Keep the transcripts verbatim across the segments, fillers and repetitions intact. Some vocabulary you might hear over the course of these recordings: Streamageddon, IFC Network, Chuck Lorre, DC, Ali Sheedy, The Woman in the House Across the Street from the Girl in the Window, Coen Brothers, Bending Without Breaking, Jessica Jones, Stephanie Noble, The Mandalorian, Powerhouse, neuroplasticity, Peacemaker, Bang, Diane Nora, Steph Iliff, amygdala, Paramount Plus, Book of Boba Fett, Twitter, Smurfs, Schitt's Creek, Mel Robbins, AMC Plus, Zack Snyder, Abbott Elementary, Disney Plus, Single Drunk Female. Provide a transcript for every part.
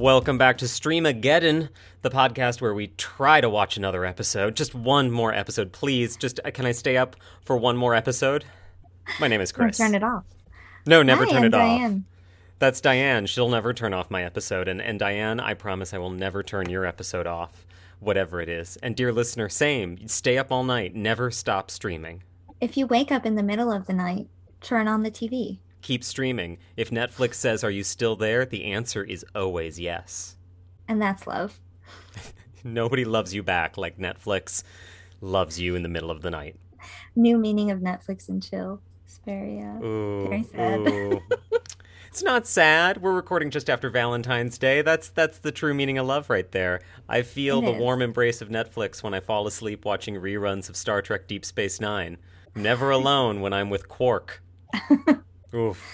Welcome back to Streamageddon, the podcast where we try to watch another episode. Just one more episode, please. Just can I stay up for one more episode? My name is Chris. Turn it off. No, never Hi, turn I'm it Diane. Off. That's Diane. She'll never turn off my episode. And, and Diane, I promise I will never turn your episode off, whatever it is. And dear listener, same. Stay up all night. Never stop streaming. If you wake up in the middle of the night, turn on the T V. Keep streaming. If Netflix says, are you still there? The answer is always yes. And that's love. Nobody loves you back like Netflix loves you in the middle of the night. New meaning of Netflix and chill. It's very, uh, ooh, very sad. Ooh. It's not sad. We're recording just after Valentine's Day. That's that's the true meaning of love right there. I feel it the is. warm embrace of Netflix when I fall asleep watching reruns of Star Trek Deep Space Nine. Never alone when I'm with Quark. Oof.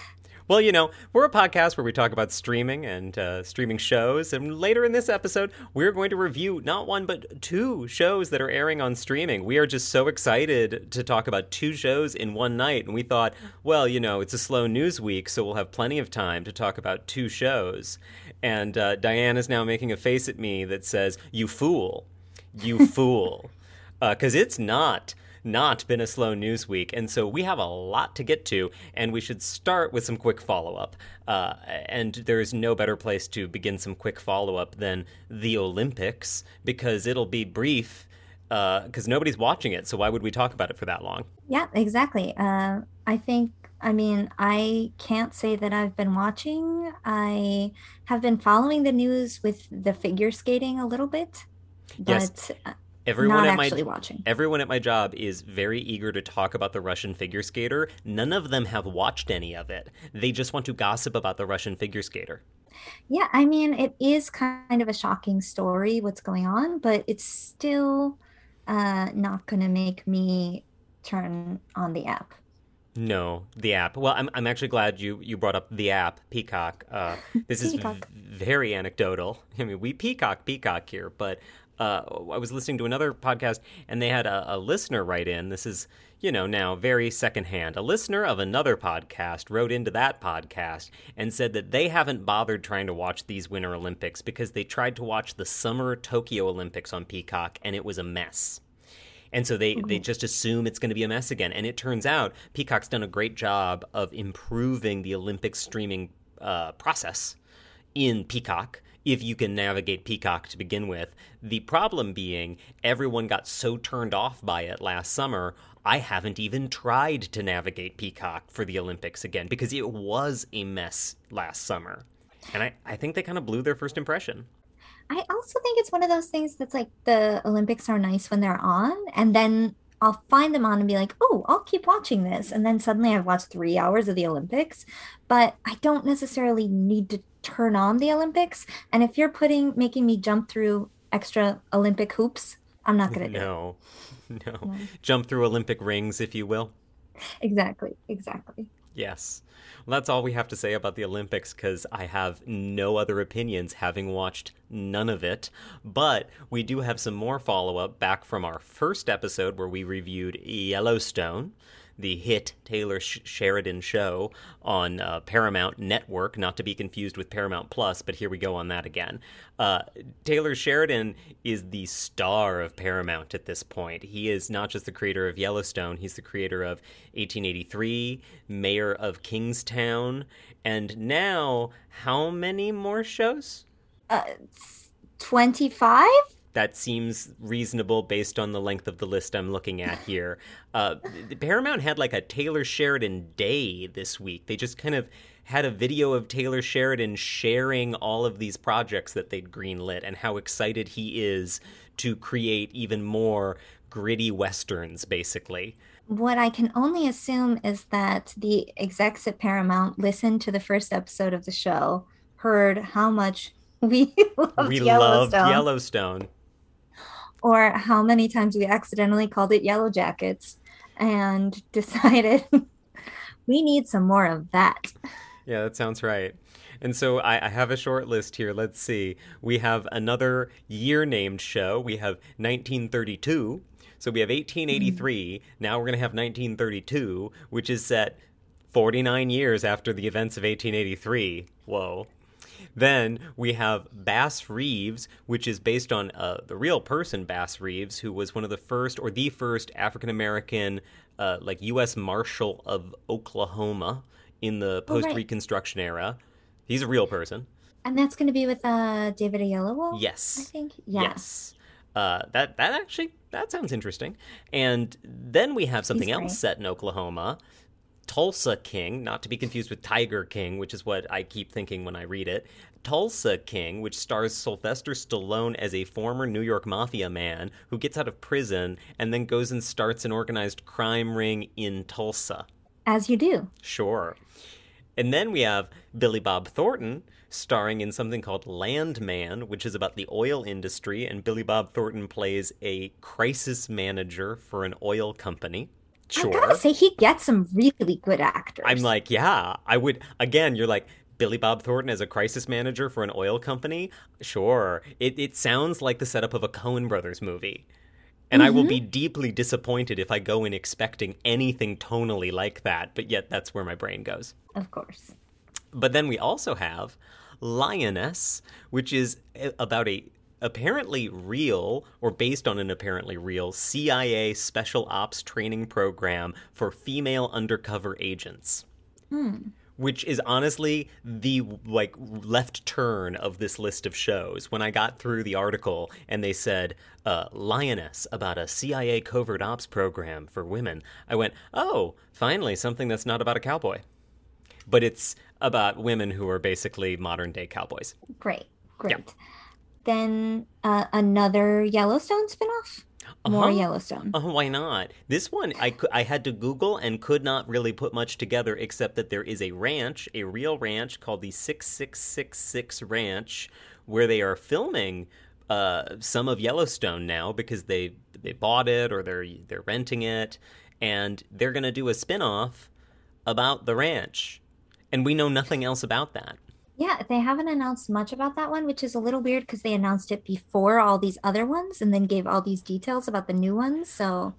Well, you know, we're a podcast where we talk about streaming and uh, streaming shows. And later in this episode, we're going to review not one, but two shows that are airing on streaming. We are just so excited to talk about two shows in one night. And we thought, well, you know, it's a slow news week, so we'll have plenty of time to talk about two shows. And uh, Diane is now making a face at me that says, you fool, you fool, because uh, it's not. Not been a slow news week, and so we have a lot to get to, and we should start with some quick follow-up. Uh, and there is no better place to begin some quick follow-up than the Olympics, because it'll be brief, because uh, nobody's watching it, so why would we talk about it for that long? Yeah, exactly. Uh, I think, I mean, I can't say that I've been watching. I have been following the news with the figure skating a little bit, but... Yes. Everyone Not at my, actually watching. Everyone at my job is very eager to talk about the Russian figure skater. None of them have watched any of it. They just want to gossip about the Russian figure skater. Yeah, I mean, it is kind of a shocking story, what's going on, but it's still uh, not going to make me turn on the app. No, the app. Well, I'm I'm actually glad you, you brought up the app, Peacock. Uh, this Peacock. is v- very anecdotal. I mean, we Peacock, Peacock here, but... Uh, I was listening to another podcast, and they had a, a listener write in. This is, you know, now very secondhand. A listener of another podcast wrote into that podcast and said that they haven't bothered trying to watch these Winter Olympics because they tried to watch the Summer Tokyo Olympics on Peacock, and it was a mess. And so they, mm-hmm. they just assume it's going to be a mess again. And it turns out Peacock's done a great job of improving the Olympic streaming uh, process in Peacock. If you can navigate Peacock to begin with. The problem being everyone got so turned off by it last summer, I haven't even tried to navigate Peacock for the Olympics again because it was a mess last summer. And I, I think they kind of blew their first impression. I also think it's one of those things that's like the Olympics are nice when they're on, and then I'll find them on and be like, oh, I'll keep watching this. And then suddenly I've watched three hours of the Olympics, but I don't necessarily need to turn on the Olympics, and if you're putting making me jump through extra Olympic hoops, I'm not gonna do no. it. No, no, jump through Olympic rings, if you will. Exactly, exactly. Yes, well, that's all we have to say about the Olympics because I have no other opinions, having watched none of it. But we do have some more follow-up back from our first episode where we reviewed Yellowstone, the hit Taylor Sheridan show on uh, Paramount Network, not to be confused with Paramount Plus, but here we go on that again. Uh, Taylor Sheridan is the star of Paramount at this point. He is not just the creator of Yellowstone, he's the creator of eighteen eighty-three, mayor of Kingstown, and now how many more shows? Uh, twenty-five? That seems reasonable based on the length of the list I'm looking at here. Uh, Paramount had like a Taylor Sheridan day this week. They just kind of had a video of Taylor Sheridan sharing all of these projects that they'd greenlit and how excited he is to create even more gritty westerns, basically. What I can only assume is that the execs at Paramount listened to the first episode of the show, heard how much we loved we Yellowstone. Loved Yellowstone. Or how many times we accidentally called it Yellow Jackets and decided we need some more of that. Yeah, that sounds right. And so I, I have a short list here. Let's see. We have another year-named show. We have nineteen thirty-two. So we have eighteen eighty-three. Mm-hmm. Now we're going to have nineteen thirty-two, which is set forty-nine years after the events of eighteen eighty-three. Whoa. Then we have Bass Reeves, which is based on uh, the real person Bass Reeves, who was one of the first or the first African-American uh, like U S Marshal of Oklahoma in the post-Reconstruction oh, right. era. He's a real person. And that's going to be with uh, David Oyelowo? Yes. I think. Yeah. Yes. Uh, that that actually, that sounds interesting. And then we have something else set in Oklahoma, Tulsa King, not to be confused with Tiger King, which is what I keep thinking when I read it. Tulsa King, which stars Sylvester Stallone as a former New York Mafia man who gets out of prison and then goes and starts an organized crime ring in Tulsa. As you do. Sure. And then we have Billy Bob Thornton, starring in something called Landman, which is about the oil industry, and Billy Bob Thornton plays a crisis manager for an oil company. Sure. I gotta say, he gets some really good actors. I'm like, yeah, I would, again, you're like, Billy Bob Thornton as a crisis manager for an oil company? Sure. It, it sounds like the setup of a Coen Brothers movie. And mm-hmm. I will be deeply disappointed if I go in expecting anything tonally like that, but yet that's where my brain goes. Of course. But then we also have Lioness, which is about a apparently real, or based on an apparently real, C I A special ops training program for female undercover agents. Mm. Which is honestly the, like, left turn of this list of shows. When I got through the article and they said, uh, Lioness, about a C I A covert ops program for women, I went, oh, finally, something that's not about a cowboy. But it's about women who are basically modern-day cowboys. Great, great. Yeah. Then uh, another Yellowstone spinoff? Uh-huh. More Yellowstone. Oh, why not? This one I, I had to Google and could not really put much together except that there is a ranch, a real ranch called the six six six six Ranch, where they are filming uh, some of Yellowstone now because they they bought it or they're they're renting it, and they're going to do a spinoff about the ranch, and we know nothing else about that. Yeah, they haven't announced much about that one, which is a little weird because they announced it before all these other ones and then gave all these details about the new ones. So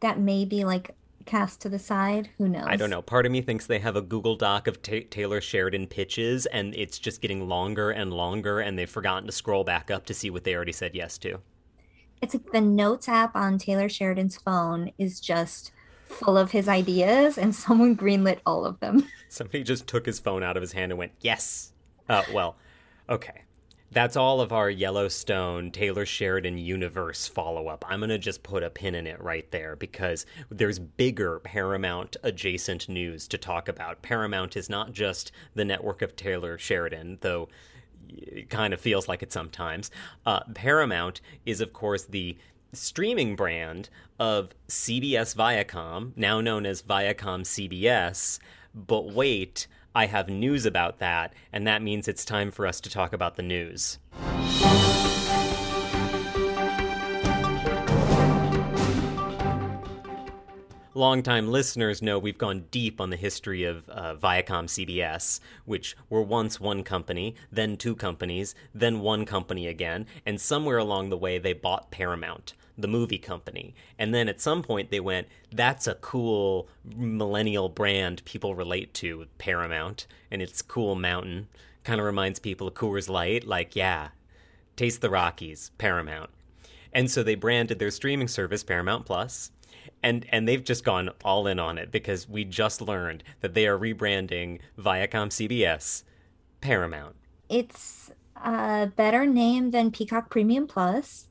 that may be like cast to the side. Who knows? I don't know. Part of me thinks they have a Google Doc of ta- Taylor Sheridan pitches and it's just getting longer and longer and they've forgotten to scroll back up to see what they already said yes to. It's like the Notes app on Taylor Sheridan's phone is just full of his ideas, and someone greenlit all of them. Somebody just took his phone out of his hand and went, yes. Uh, well, okay. That's all of our Yellowstone Taylor Sheridan universe follow-up. I'm going to just put a pin in it right there because there's bigger Paramount-adjacent news to talk about. Paramount is not just the network of Taylor Sheridan, though it kind of feels like it sometimes. Uh, Paramount is, of course, the streaming brand of C B S Viacom, now known as Viacom C B S, but wait, I have news about that, and that means it's time for us to talk about the news. Longtime listeners know we've gone deep on the history of uh, Viacom C B S, which were once one company, then two companies, then one company again, and somewhere along the way they bought Paramount, the movie company. And then at some point they went, that's a cool millennial brand people relate to, Paramount, and it's cool mountain. Kind of reminds people of Coors Light, like, yeah, taste the Rockies, Paramount. And so they branded their streaming service Paramount Plus. And and they've just gone all in on it because we just learned that they are rebranding Viacom C B S Paramount. It's a better name than Peacock Premium Plus.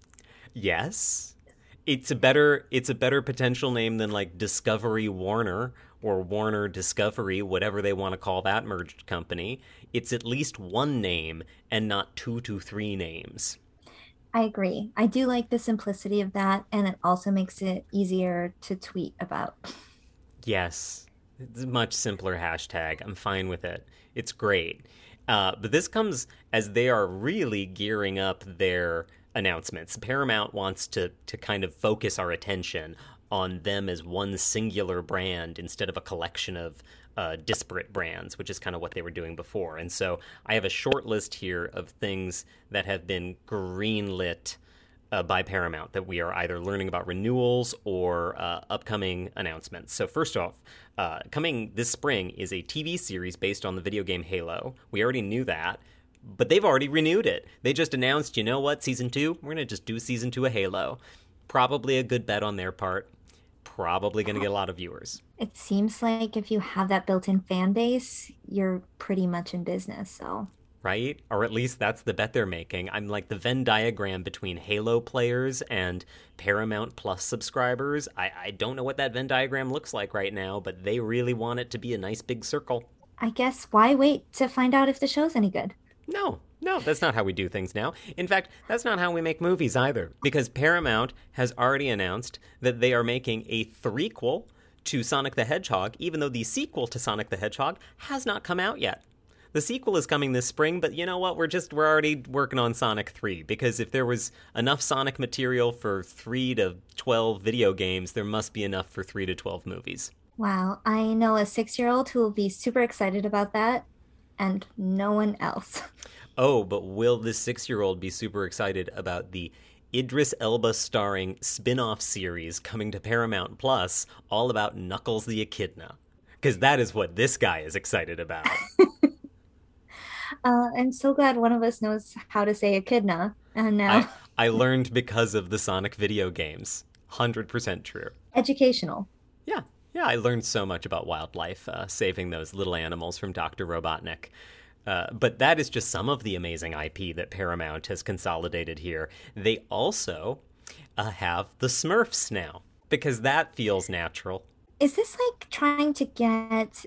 Yes. It's a better it's a better potential name than like Discovery Warner or Warner Discovery, whatever they want to call that merged company. It's at least one name and not two to three names. I agree. I do like the simplicity of that, and it also makes it easier to tweet about. Yes. It's a much simpler hashtag. I'm fine with it. It's great. Uh, but this comes as they are really gearing up their announcements. Paramount wants to, to kind of focus our attention on them as one singular brand instead of a collection of Uh, disparate brands, which is kind of what they were doing before. And so I have a short list here of things that have been greenlit uh, by Paramount that we are either learning about renewals or uh, upcoming announcements. So first off, uh, coming this spring is a T V series based on the video game Halo. We already knew that. But they've already renewed it. They just announced, you know what, season two, we're going to just do season two of Halo. Probably a good bet on their part. Probably going to get a lot of viewers. It seems like if you have that built-in fan base, you're pretty much in business, so. Right? Or at least that's the bet they're making. I'm like the Venn diagram between Halo players and Paramount Plus subscribers. I, I don't know what that Venn diagram looks like right now, but they really want it to be a nice big circle. I guess why wait to find out if the show's any good? No, no, that's not how we do things now. In fact, that's not how we make movies either, because Paramount has already announced that they are making a threequel to Sonic the Hedgehog, even though the sequel to Sonic the Hedgehog has not come out yet. The sequel is coming this spring, but you know what? We're just, we're already working on Sonic three, because if there was enough Sonic material for three to twelve video games, there must be enough for three to twelve movies. Wow, I know a six-year-old who will be super excited about that. And no one else. Oh, but will this six-year-old be super excited about the Idris Elba-starring spin-off series coming to Paramount Plus, all about Knuckles the Echidna? Because that is what this guy is excited about. uh, I'm so glad one of us knows how to say echidna. And now I, I learned because of the Sonic video games. one hundred percent true. Educational. Yeah. Yeah, I learned so much about wildlife, uh, saving those little animals from Doctor Robotnik. Uh, but that is just some of the amazing I P that Paramount has consolidated here. They also uh, have the Smurfs now, because that feels natural. Is this like trying to get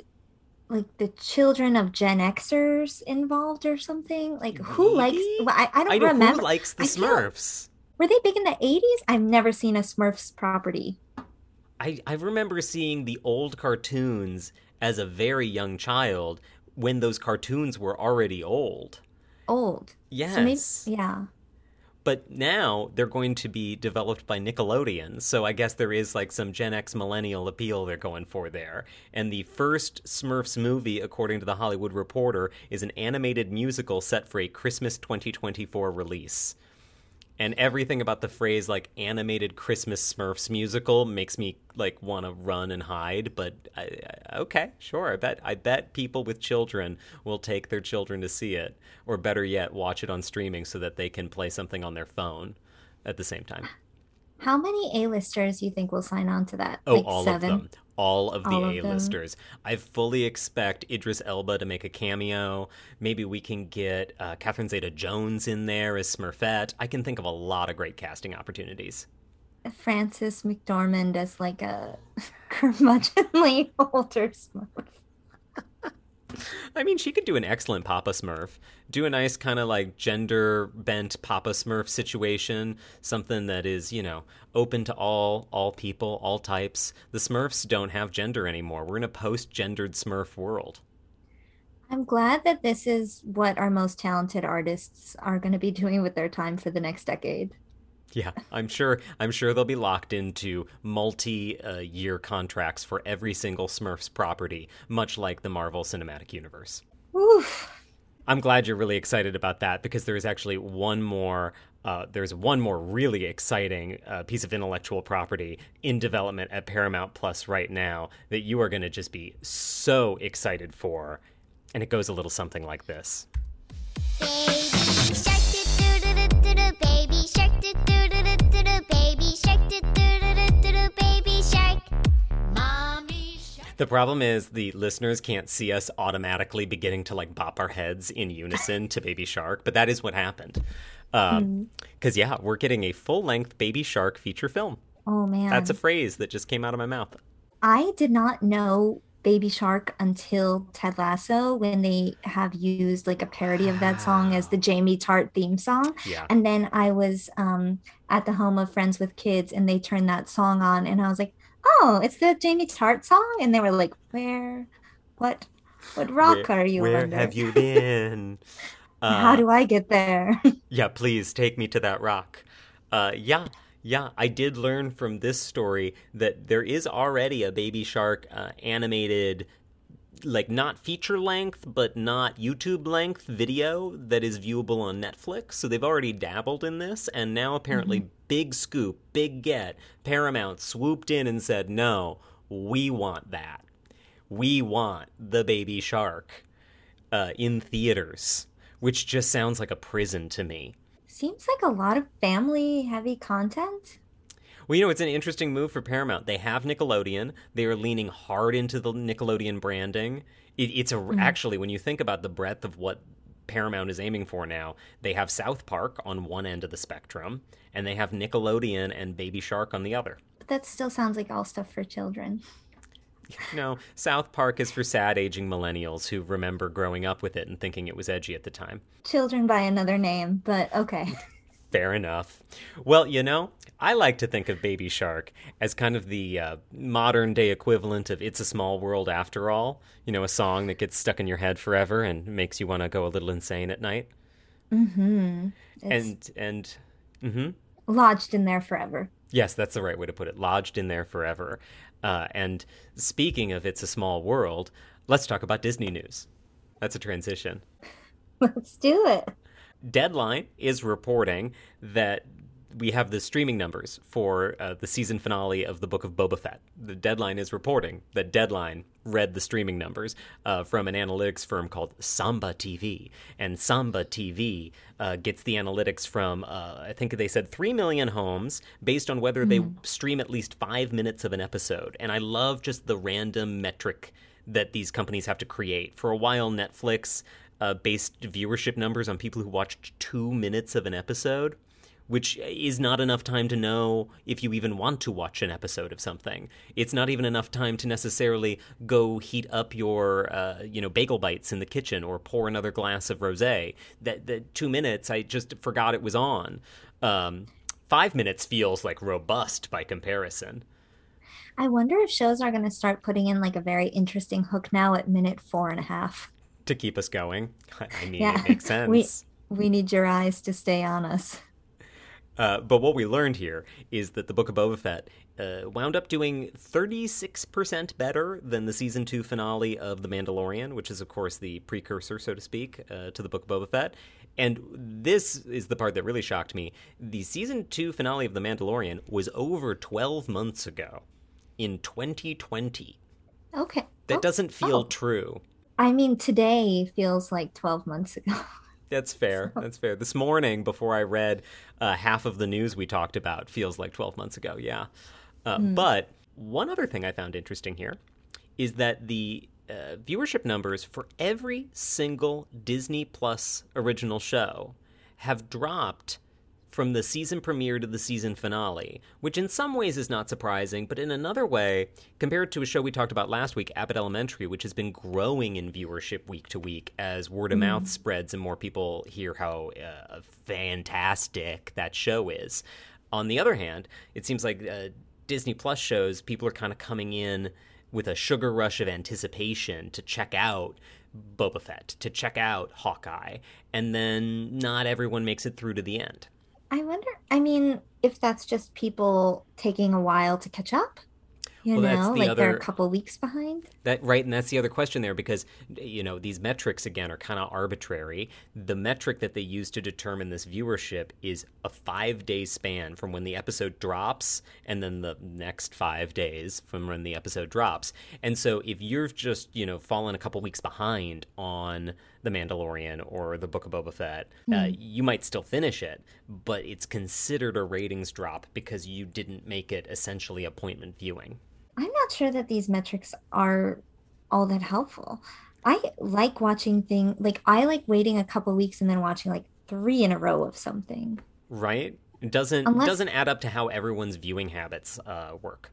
like the children of Gen Xers involved or something? Like who Maybe? likes? Well, I, I don't I know, remember. Who likes the I Smurfs? Were they big in the eighties? I've never seen a Smurfs property. I, I remember seeing the old cartoons as a very young child when those cartoons were already old. Old. Yes. So maybe, yeah. But now they're going to be developed by Nickelodeon, so I guess there is like some Gen X millennial appeal they're going for there. And the first Smurfs movie, according to The Hollywood Reporter, is an animated musical set for a Christmas twenty twenty-four release. And everything about the phrase, like, animated Christmas Smurfs musical makes me, like, want to run and hide. But, I, I, okay, sure. I bet I bet people with children will take their children to see it. Or better yet, watch it on streaming so that they can play something on their phone at the same time. How many A-listers do you think will sign on to that? Oh, like all seven? of them. All of the all of A-listers. Them. I fully expect Idris Elba to make a cameo. Maybe we can get uh, Catherine Zeta-Jones in there as Smurfette. I can think of a lot of great casting opportunities. Frances McDormand as like a curmudgeonly older Smurf. I mean, she could do an excellent Papa Smurf. Do a nice kind of like gender-bent Papa Smurf situation, something that is, you know, open to all, all people, all types. The Smurfs don't have gender anymore. We're in a post-gendered Smurf world. I'm glad that this is what our most talented artists are going to be doing with their time for the next decade. Yeah, I'm sure I'm sure they'll be locked into multi-year uh, contracts for every single Smurfs property, much like the Marvel Cinematic Universe. Oof. I'm glad you're really excited about that, because there is actually one more uh, there's one more really exciting uh, piece of intellectual property in development at Paramount Plus right now that you are going to just be so excited for. And it goes a little something like this. Baby Shark, do-do-do-do-do, Baby Shark, do-do. The problem is the listeners can't see us automatically beginning to like bop our heads in unison to Baby Shark, but that is what happened. Because, um, mm. yeah, we're getting a full-length Baby Shark feature film. Oh, man. That's a phrase that just came out of my mouth. I did not know Baby Shark until Ted Lasso, when they have used like a parody of that song as the Jamie Tart theme song. Yeah. And then I was um, at the home of Friends with Kids, and they turned that song on, and I was like, oh, it's the Jamie Tart song? And they were like, where, what, what rock where, are you where under? Where have you been? uh, How do I get there? Yeah, please take me to that rock. Uh, yeah, yeah, I did learn from this story that there is already a Baby Shark uh, animated, like not feature length, but not YouTube length video that is viewable on Netflix. So they've already dabbled in this, and now apparently mm-hmm. big scoop, big get, Paramount swooped in and said, no, we want that. We want the Baby Shark uh, in theaters. which just sounds like a prison to me. Seems like a lot of family-heavy content. Well, you know, it's an interesting move for Paramount. They have Nickelodeon. They are leaning hard into the Nickelodeon branding. It, it's a, mm-hmm. actually, when you think about the breadth of what Paramount is aiming for now, they have South Park on one end of the spectrum, and they have Nickelodeon and Baby Shark on the other. But that still sounds like all stuff for children. No, South Park is for sad aging millennials who remember growing up with it and thinking it was edgy at the time. Children by another name, but okay. Fair enough. Well, you know, I like to think of Baby Shark as kind of the uh, modern day equivalent of It's a Small World After All. You know, a song that gets stuck in your head forever and makes you want to go a little insane at night. Mm-hmm. It's and, and, mm-hmm. Lodged in there forever. Yes, that's the right way to put it. Lodged in there forever. Uh, and speaking of It's a Small World, let's talk about Disney news. That's a transition. Let's do it. Deadline is reporting that we have the streaming numbers for uh, the season finale of The Book of Boba Fett. The Deadline is reporting that Deadline read the streaming numbers uh, from an analytics firm called Samba T V. And Samba T V uh, gets the analytics from, uh, I think they said three million homes based on whether mm-hmm. they stream at least five minutes of an episode. And I love just the random metric that these companies have to create. For a while, Netflix uh, based viewership numbers on people who watched two minutes of an episode, which is not enough time to know if you even want to watch an episode of something. It's not even enough time to necessarily go heat up your, uh, you know, bagel bites in the kitchen or pour another glass of rosé. That, that two minutes, I just forgot it was on. Um, five minutes feels like robust by comparison. I wonder if shows are going to start putting in like a very interesting hook now at minute four and a half. To keep us going. I mean, yeah. It makes sense. We, we need your eyes to stay on us. Uh, but what we learned here is that The Book of Boba Fett uh, wound up doing thirty-six percent better than the season two finale of The Mandalorian, which is, of course, the precursor, so to speak, uh, to The Book of Boba Fett. And this is the part that really shocked me. The season two finale of The Mandalorian was over twelve months ago in twenty twenty. Okay. That oh. doesn't feel oh. true. I mean, today feels like twelve months ago. That's fair. That's fair. This morning, before I read uh, half of the news we talked about, feels like twelve months ago, yeah. Uh, mm. But one other thing I found interesting here is that the uh, viewership numbers for every single Disney Plus original show have dropped from the season premiere to the season finale, which in some ways is not surprising, but in another way, compared to a show we talked about last week, Abbott Elementary, which has been growing in viewership week to week as word of mm-hmm. mouth spreads and more people hear how uh, fantastic that show is. On the other hand, it seems like uh, Disney Plus shows, people are kind of coming in with a sugar rush of anticipation to check out Boba Fett, to check out Hawkeye, and then not everyone makes it through to the end. I wonder, I mean, if that's just people taking a while to catch up, you well, know, the like other, they're a couple weeks behind. That right, and that's the other question there because, you know, these metrics, again, are kind of arbitrary. The metric that they use to determine this viewership is a five-day span from when the episode drops and then the next five days from when the episode drops. And so if you've just, you know, fallen a couple weeks behind on The Mandalorian or The Book of Boba Fett, mm. uh, you might still finish it, but it's considered a ratings drop because you didn't make it essentially appointment viewing. I'm not sure that these metrics are all that helpful. I like watching things, like I like waiting a couple weeks and then watching like three in a row of something. Right? It doesn't, Unless... doesn't add up to how everyone's viewing habits uh, work.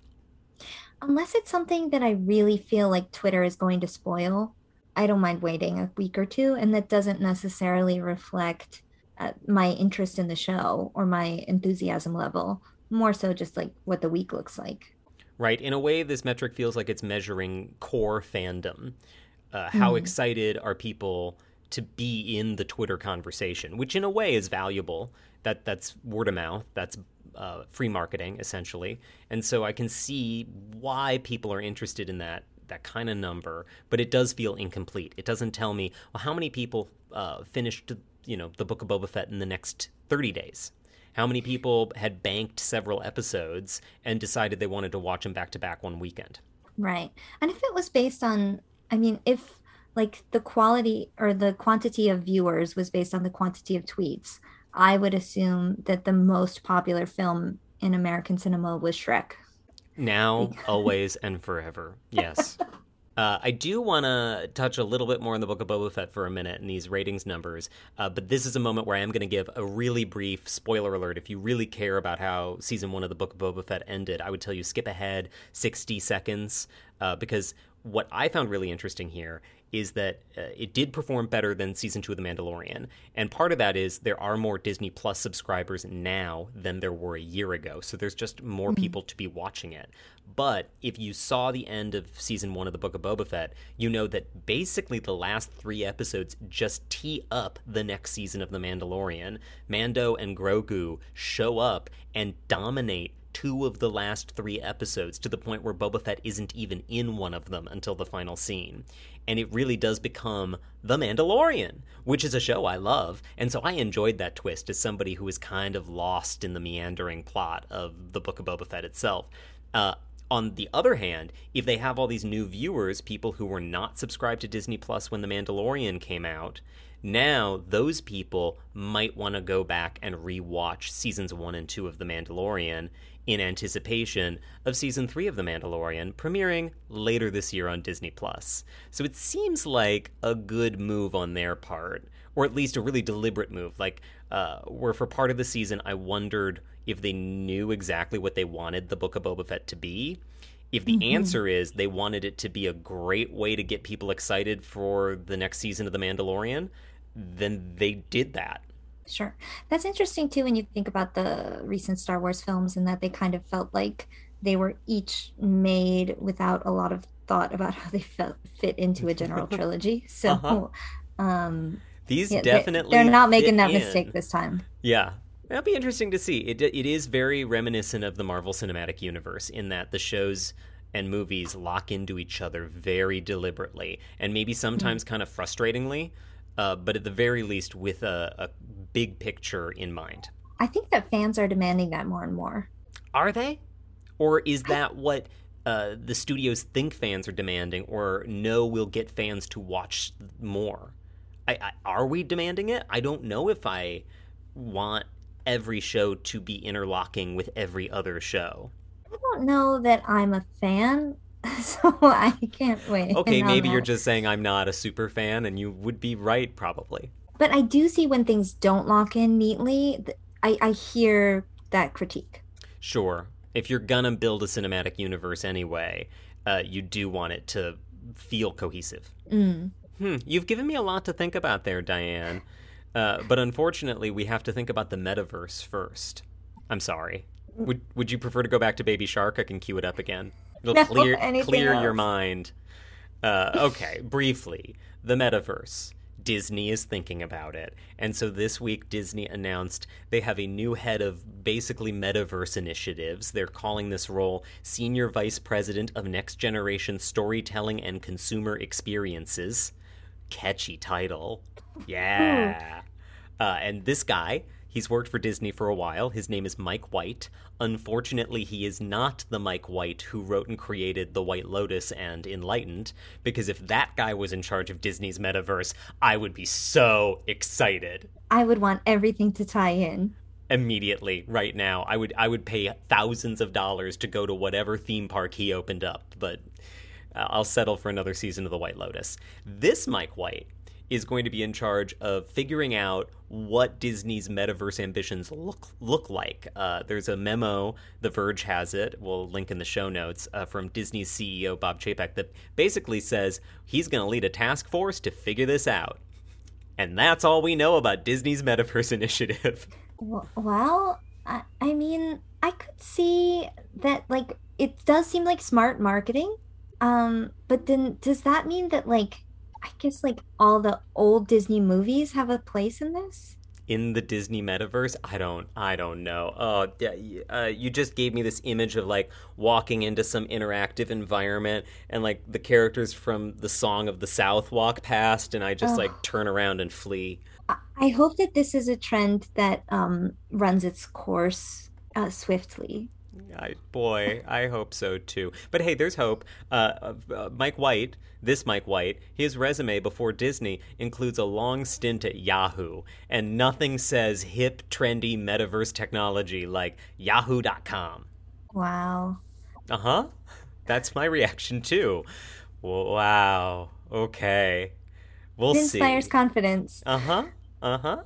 Unless it's something that I really feel like Twitter is going to spoil, I don't mind waiting a week or two, and that doesn't necessarily reflect uh, my interest in the show or my enthusiasm level, more so just like what the week looks like. Right. In a way, this metric feels like it's measuring core fandom. Uh, how mm-hmm. excited are people to be in the Twitter conversation, which in a way is valuable. That that's word of mouth. That's uh, free marketing, essentially. And so I can see why people are interested in that. that kind of number, but it does feel incomplete. It doesn't tell me, well, how many people uh, finished, you know, The Book of Boba Fett in the next thirty days? How many people had banked several episodes and decided they wanted to watch them back to back one weekend? Right. And if it was based on, I mean, if like the quality or the quantity of viewers was based on the quantity of tweets. I would assume that the most popular film in American cinema was Shrek. Now, always, and forever. Yes. Uh, I do want to touch a little bit more on the Book of Boba Fett for a minute and these ratings numbers, uh, but this is a moment where I am going to give a really brief spoiler alert. If you really care about how season one of the Book of Boba Fett ended, I would tell you skip ahead sixty seconds, uh, because what I found really interesting here is that uh, it did perform better than season two of The Mandalorian. And part of that is there are more Disney Plus subscribers now than there were a year ago. So there's just more mm-hmm. people to be watching it. But if you saw the end of season one of The Book of Boba Fett, you know that basically the last three episodes just tee up the next season of The Mandalorian. Mando and Grogu show up and dominate two of the last three episodes, to the point where Boba Fett isn't even in one of them until the final scene. And it really does become The Mandalorian, which is a show I love. And so I enjoyed that twist as somebody who is kind of lost in the meandering plot of the Book of Boba Fett itself. Uh, On the other hand, if they have all these new viewers, people who were not subscribed to Disney Plus when The Mandalorian came out, now those people might want to go back and rewatch seasons one and two of The Mandalorian in anticipation of season three of The Mandalorian premiering later this year on Disney Plus. So it seems like a good move on their part, or at least a really deliberate move. Like, uh, where for part of the season I wondered if they knew exactly what they wanted the Book of Boba Fett to be. If the mm-hmm. answer is they wanted it to be a great way to get people excited for the next season of The Mandalorian, then they did that. Sure. That's interesting, too, when you think about the recent Star Wars films, and that they kind of felt like they were each made without a lot of thought about how they felt fit into a general trilogy. So uh-huh. um, these yeah, definitely they're, they're not making that in. mistake this time. Yeah. That'll be interesting to see. It It is very reminiscent of the Marvel Cinematic Universe in that the shows and movies lock into each other very deliberately, and maybe sometimes mm-hmm. kind of frustratingly, uh, but at the very least with a, a big picture in mind. I think that fans are demanding that more and more. Are they? Or is that what uh, the studios think fans are demanding, or no, we'll get fans to watch more? I, I, are we demanding it? I don't know if I want every show to be interlocking with every other show. I don't know that I'm a fan, so I can't wait. Okay, maybe you're just saying I'm not a super fan, and you would be right, probably. But I do see when things don't lock in neatly, I, I hear that critique. Sure. If you're gonna build a cinematic universe anyway, uh, you do want it to feel cohesive. Mm. Hmm. You've given me a lot to think about there, Diane. Uh, but unfortunately, we have to think about the metaverse first. I'm sorry. Would Would you prefer to go back to Baby Shark? I can cue it up again. It'll no, clear clear else. your mind. Uh, okay, briefly, the metaverse. Disney is thinking about it. And so this week, Disney announced they have a new head of basically metaverse initiatives. They're calling this role Senior Vice President of Next Generation Storytelling and Consumer Experiences. Catchy title. Yeah. Uh, and this guy, he's worked for Disney for a while. His name is Mike White. Unfortunately, he is not the Mike White who wrote and created The White Lotus and Enlightened, because if that guy was in charge of Disney's metaverse, I would be so excited. I would want everything to tie in. Immediately, right now. I would, I would pay thousands of dollars to go to whatever theme park he opened up, but I'll settle for another season of The White Lotus. This Mike White is going to be in charge of figuring out what Disney's metaverse ambitions look look like. Uh, there's a memo, The Verge has it, we'll link in the show notes, uh, from Disney's C E O Bob Chapek that basically says he's going to lead a task force to figure this out. And that's all we know about Disney's metaverse initiative. Well, I, I mean, I could see that, like, it does seem like smart marketing. Um, but then does that mean that, like, I guess, like, all the old Disney movies have a place in this? In the Disney metaverse? I don't, I don't know. Oh, uh, you just gave me this image of, like, walking into some interactive environment and, like, the characters from the Song of the South walk past, and I just, oh. like, turn around and flee. I hope that this is a trend that um, runs its course uh, swiftly. I, boy, I hope so too. But hey, there's hope. Uh, uh, Mike White, this Mike White, his resume before Disney includes a long stint at Yahoo, and nothing says hip, trendy metaverse technology like yahoo dot com. Wow. Uh-huh. That's my reaction too. Wow. Okay. We'll see. It inspires see. confidence. Uh-huh. Uh-huh.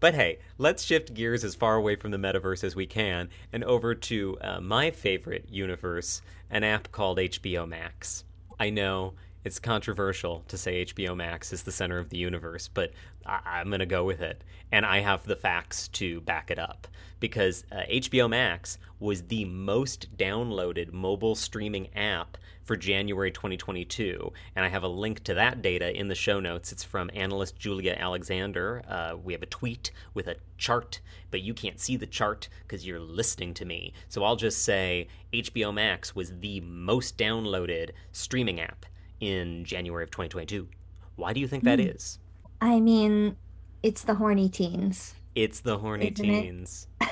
But hey, let's shift gears as far away from the metaverse as we can and over to uh, my favorite universe, an app called H B O Max. I know it's controversial to say H B O Max is the center of the universe, but I- I'm going to go with it. And I have the facts to back it up because uh, H B O Max was the most downloaded mobile streaming app for January twenty twenty-two, and I have a link to that data in the show notes. It's from analyst Julia Alexander. Uh, we have a tweet with a chart, but you can't see the chart because you're listening to me. So I'll just say H B O Max was the most downloaded streaming app in January of twenty twenty-two. Why do you think that mm. is? I mean, it's the horny teens. It's the horny Isn't teens. It?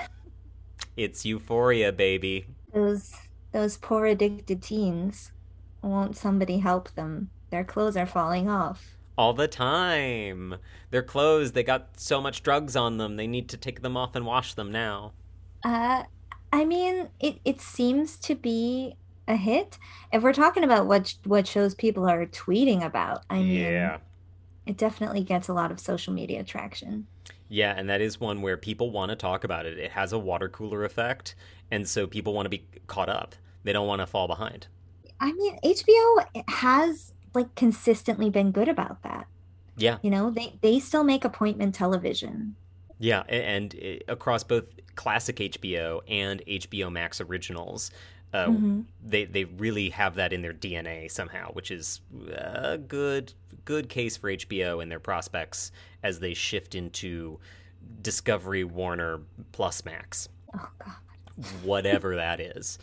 It's Euphoria, baby. Those, those poor addicted teens. Won't somebody help them? Their clothes are falling off. All the time. Their clothes, they got so much drugs on them, they need to take them off and wash them now. Uh, I mean, it, it seems to be a hit. If we're talking about what what shows people are tweeting about, I mean, yeah. It definitely gets a lot of social media traction. Yeah, and that is one where people want to talk about it. It has a water cooler effect, and so people want to be caught up. They don't want to fall behind. I mean, H B O has, like, consistently been good about that. Yeah. You know, they, they still make appointment television. Yeah, and, and across both classic H B O and H B O Max originals, uh, mm-hmm. they, they really have that in their D N A somehow, which is a good, good case for H B O and their prospects as they shift into Discovery, Warner, plus Max. Oh, God. Whatever that is.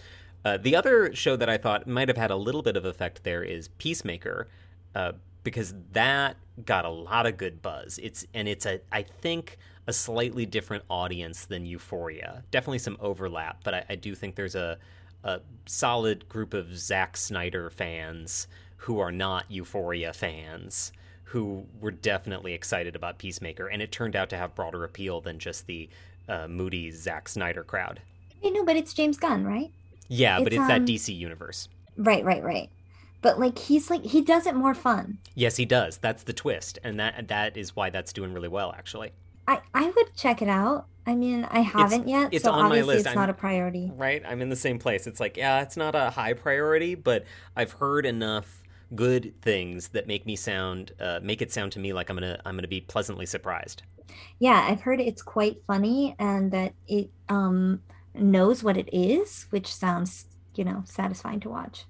Uh, the other show that I thought might have had a little bit of effect there is Peacemaker, uh, because that got a lot of good buzz. It's and it's a I think a slightly different audience than Euphoria. Definitely some overlap, but I, I do think there's a a solid group of Zack Snyder fans who are not Euphoria fans who were definitely excited about Peacemaker, and it turned out to have broader appeal than just the uh, moody Zack Snyder crowd. I know, but it's James Gunn, right? Yeah, it's, but it's um, that D C universe. Right, right, right. But like he's like he does it more fun. Yes, he does. That's the twist, and that that is why that's doing really well, actually. I, I would check it out. I mean, I haven't it's, yet, it's so on obviously my list. It's I'm, not a priority. Right, I'm in the same place. It's like yeah, it's not a high priority, but I've heard enough good things that make me sound uh, make it sound to me like I'm gonna I'm gonna be pleasantly surprised. Yeah, I've heard it's quite funny, and that it. Um, knows what it is, which sounds, you know, satisfying to watch.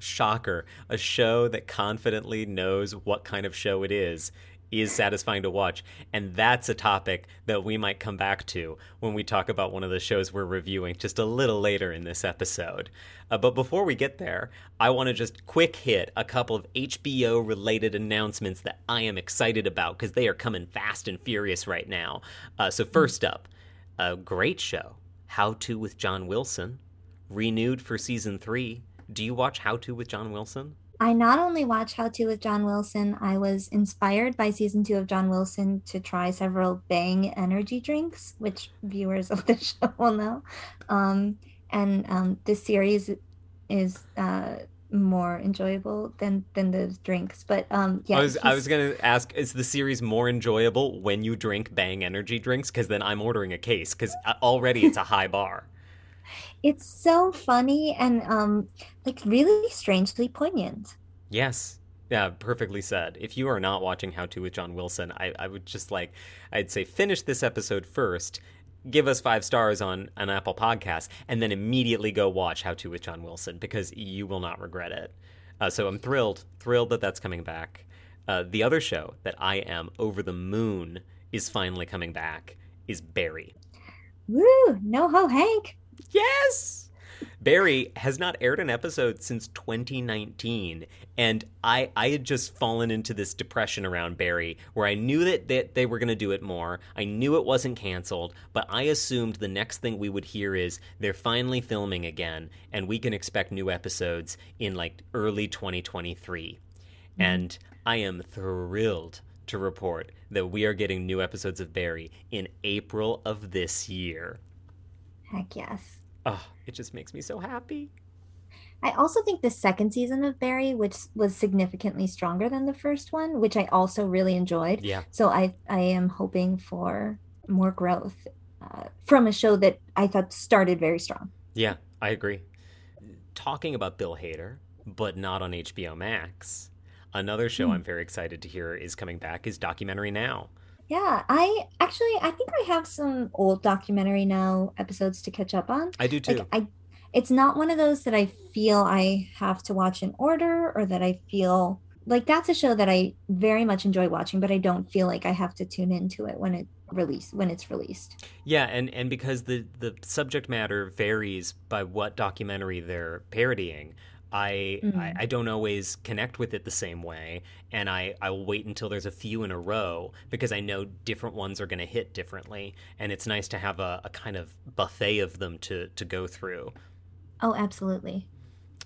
Shocker. A show that confidently knows what kind of show it is is satisfying to watch. And that's a topic that we might come back to when we talk about one of the shows we're reviewing just a little later in this episode. Uh, but before we get there, I want to just quick hit a couple of H B O-related announcements that I am excited about because they are coming fast and furious right now. Uh, so first up, a great show, How to with John Wilson, renewed for season three. Do you watch How to with John Wilson? I not only watch How to with John Wilson, I was inspired by season two of John Wilson to try several Bang energy drinks, which viewers of the show will know. Um, and um, this series is uh, more enjoyable than, than the drinks. But um, yeah, I was, I was going to ask, is the series more enjoyable when you drink Bang energy drinks? Because then I'm ordering a case because already it's a high bar. It's so funny and um, like really strangely poignant. Yes. Yeah, perfectly said. If you are not watching How to with John Wilson, I, I would just like, I'd say finish this episode first, give us five stars on an Apple podcast, and then immediately go watch How to with John Wilson because you will not regret it. Uh, so I'm thrilled, thrilled that that's coming back. Uh, the other show that I am over the moon is finally coming back is Barry. Woo! No ho, Hank. Yes. Barry has not aired an episode since twenty nineteen, and I, I had just fallen into this depression around Barry, where I knew that, that they were going to do it more. I knew it wasn't canceled, but I assumed the next thing we would hear is they're finally filming again, and we can expect new episodes in, like, early twenty twenty-three. Mm-hmm. And I am thrilled to report that we are getting new episodes of Barry in April of this year. Heck yes. Oh, it just makes me so happy. I also think the second season of Barry, which was significantly stronger than the first one, which I also really enjoyed. Yeah. So I, I am hoping for more growth uh, from a show that I thought started very strong. Yeah, I agree. Talking about Bill Hader, but not on H B O Max, another show mm. I'm very excited to hear is coming back is Documentary Now! Yeah, I actually, I think I have some old Documentary Now! Episodes to catch up on. I do too. Like, I, it's not one of those that I feel I have to watch in order, or that I feel like that's a show that I very much enjoy watching, but I don't feel like I have to tune into it when it release when it's released. Yeah, and, and because the, the subject matter varies by what documentary they're parodying, I, mm-hmm. I I don't always connect with it the same way, and I, I will wait until there's a few in a row because I know different ones are going to hit differently, and it's nice to have a, a kind of buffet of them to, to go through. Oh, absolutely.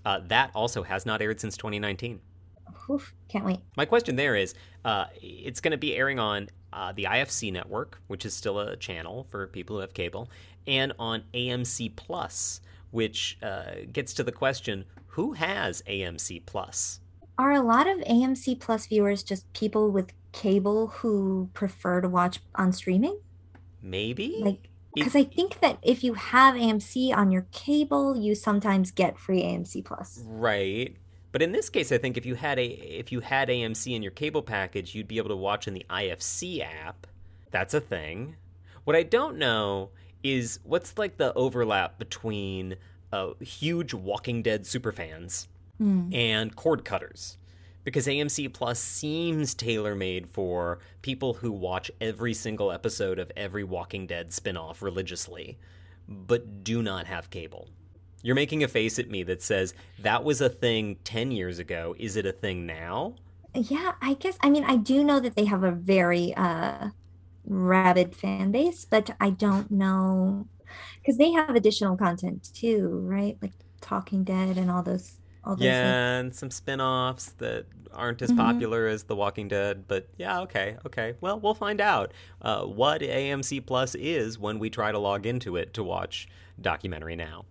Uh, that also has not aired since twenty nineteen. Oof, can't wait. My question there is, uh, it's going to be airing on uh, the I F C network, which is still a channel for people who have cable, and on A M C Plus, which uh, gets to the question, who has A M C Plus? Are a lot of A M C Plus viewers just people with cable who prefer to watch on streaming? Maybe. Like, because I think that if you have A M C on your cable, you sometimes get free A M C Plus. Right. But in this case, I think if you had a if you had A M C in your cable package, you'd be able to watch in the I F C app. That's a thing. What I don't know is what's like the overlap between Uh, huge Walking Dead superfans mm. and cord cutters, because A M C Plus seems tailor-made for people who watch every single episode of every Walking Dead spinoff religiously, but do not have cable. You're making a face at me that says that was a thing ten years ago. Is it a thing now? Yeah, I guess. I mean, I do know that they have a very uh, rabid fan base, but I don't know. Because they have additional content too, right? Like Talking Dead and all those, all those yeah, things. And some spin-offs that aren't as mm-hmm. popular as The Walking Dead. But yeah, okay, okay. Well, we'll find out uh, what A M C Plus is when we try to log into it to watch Documentary Now.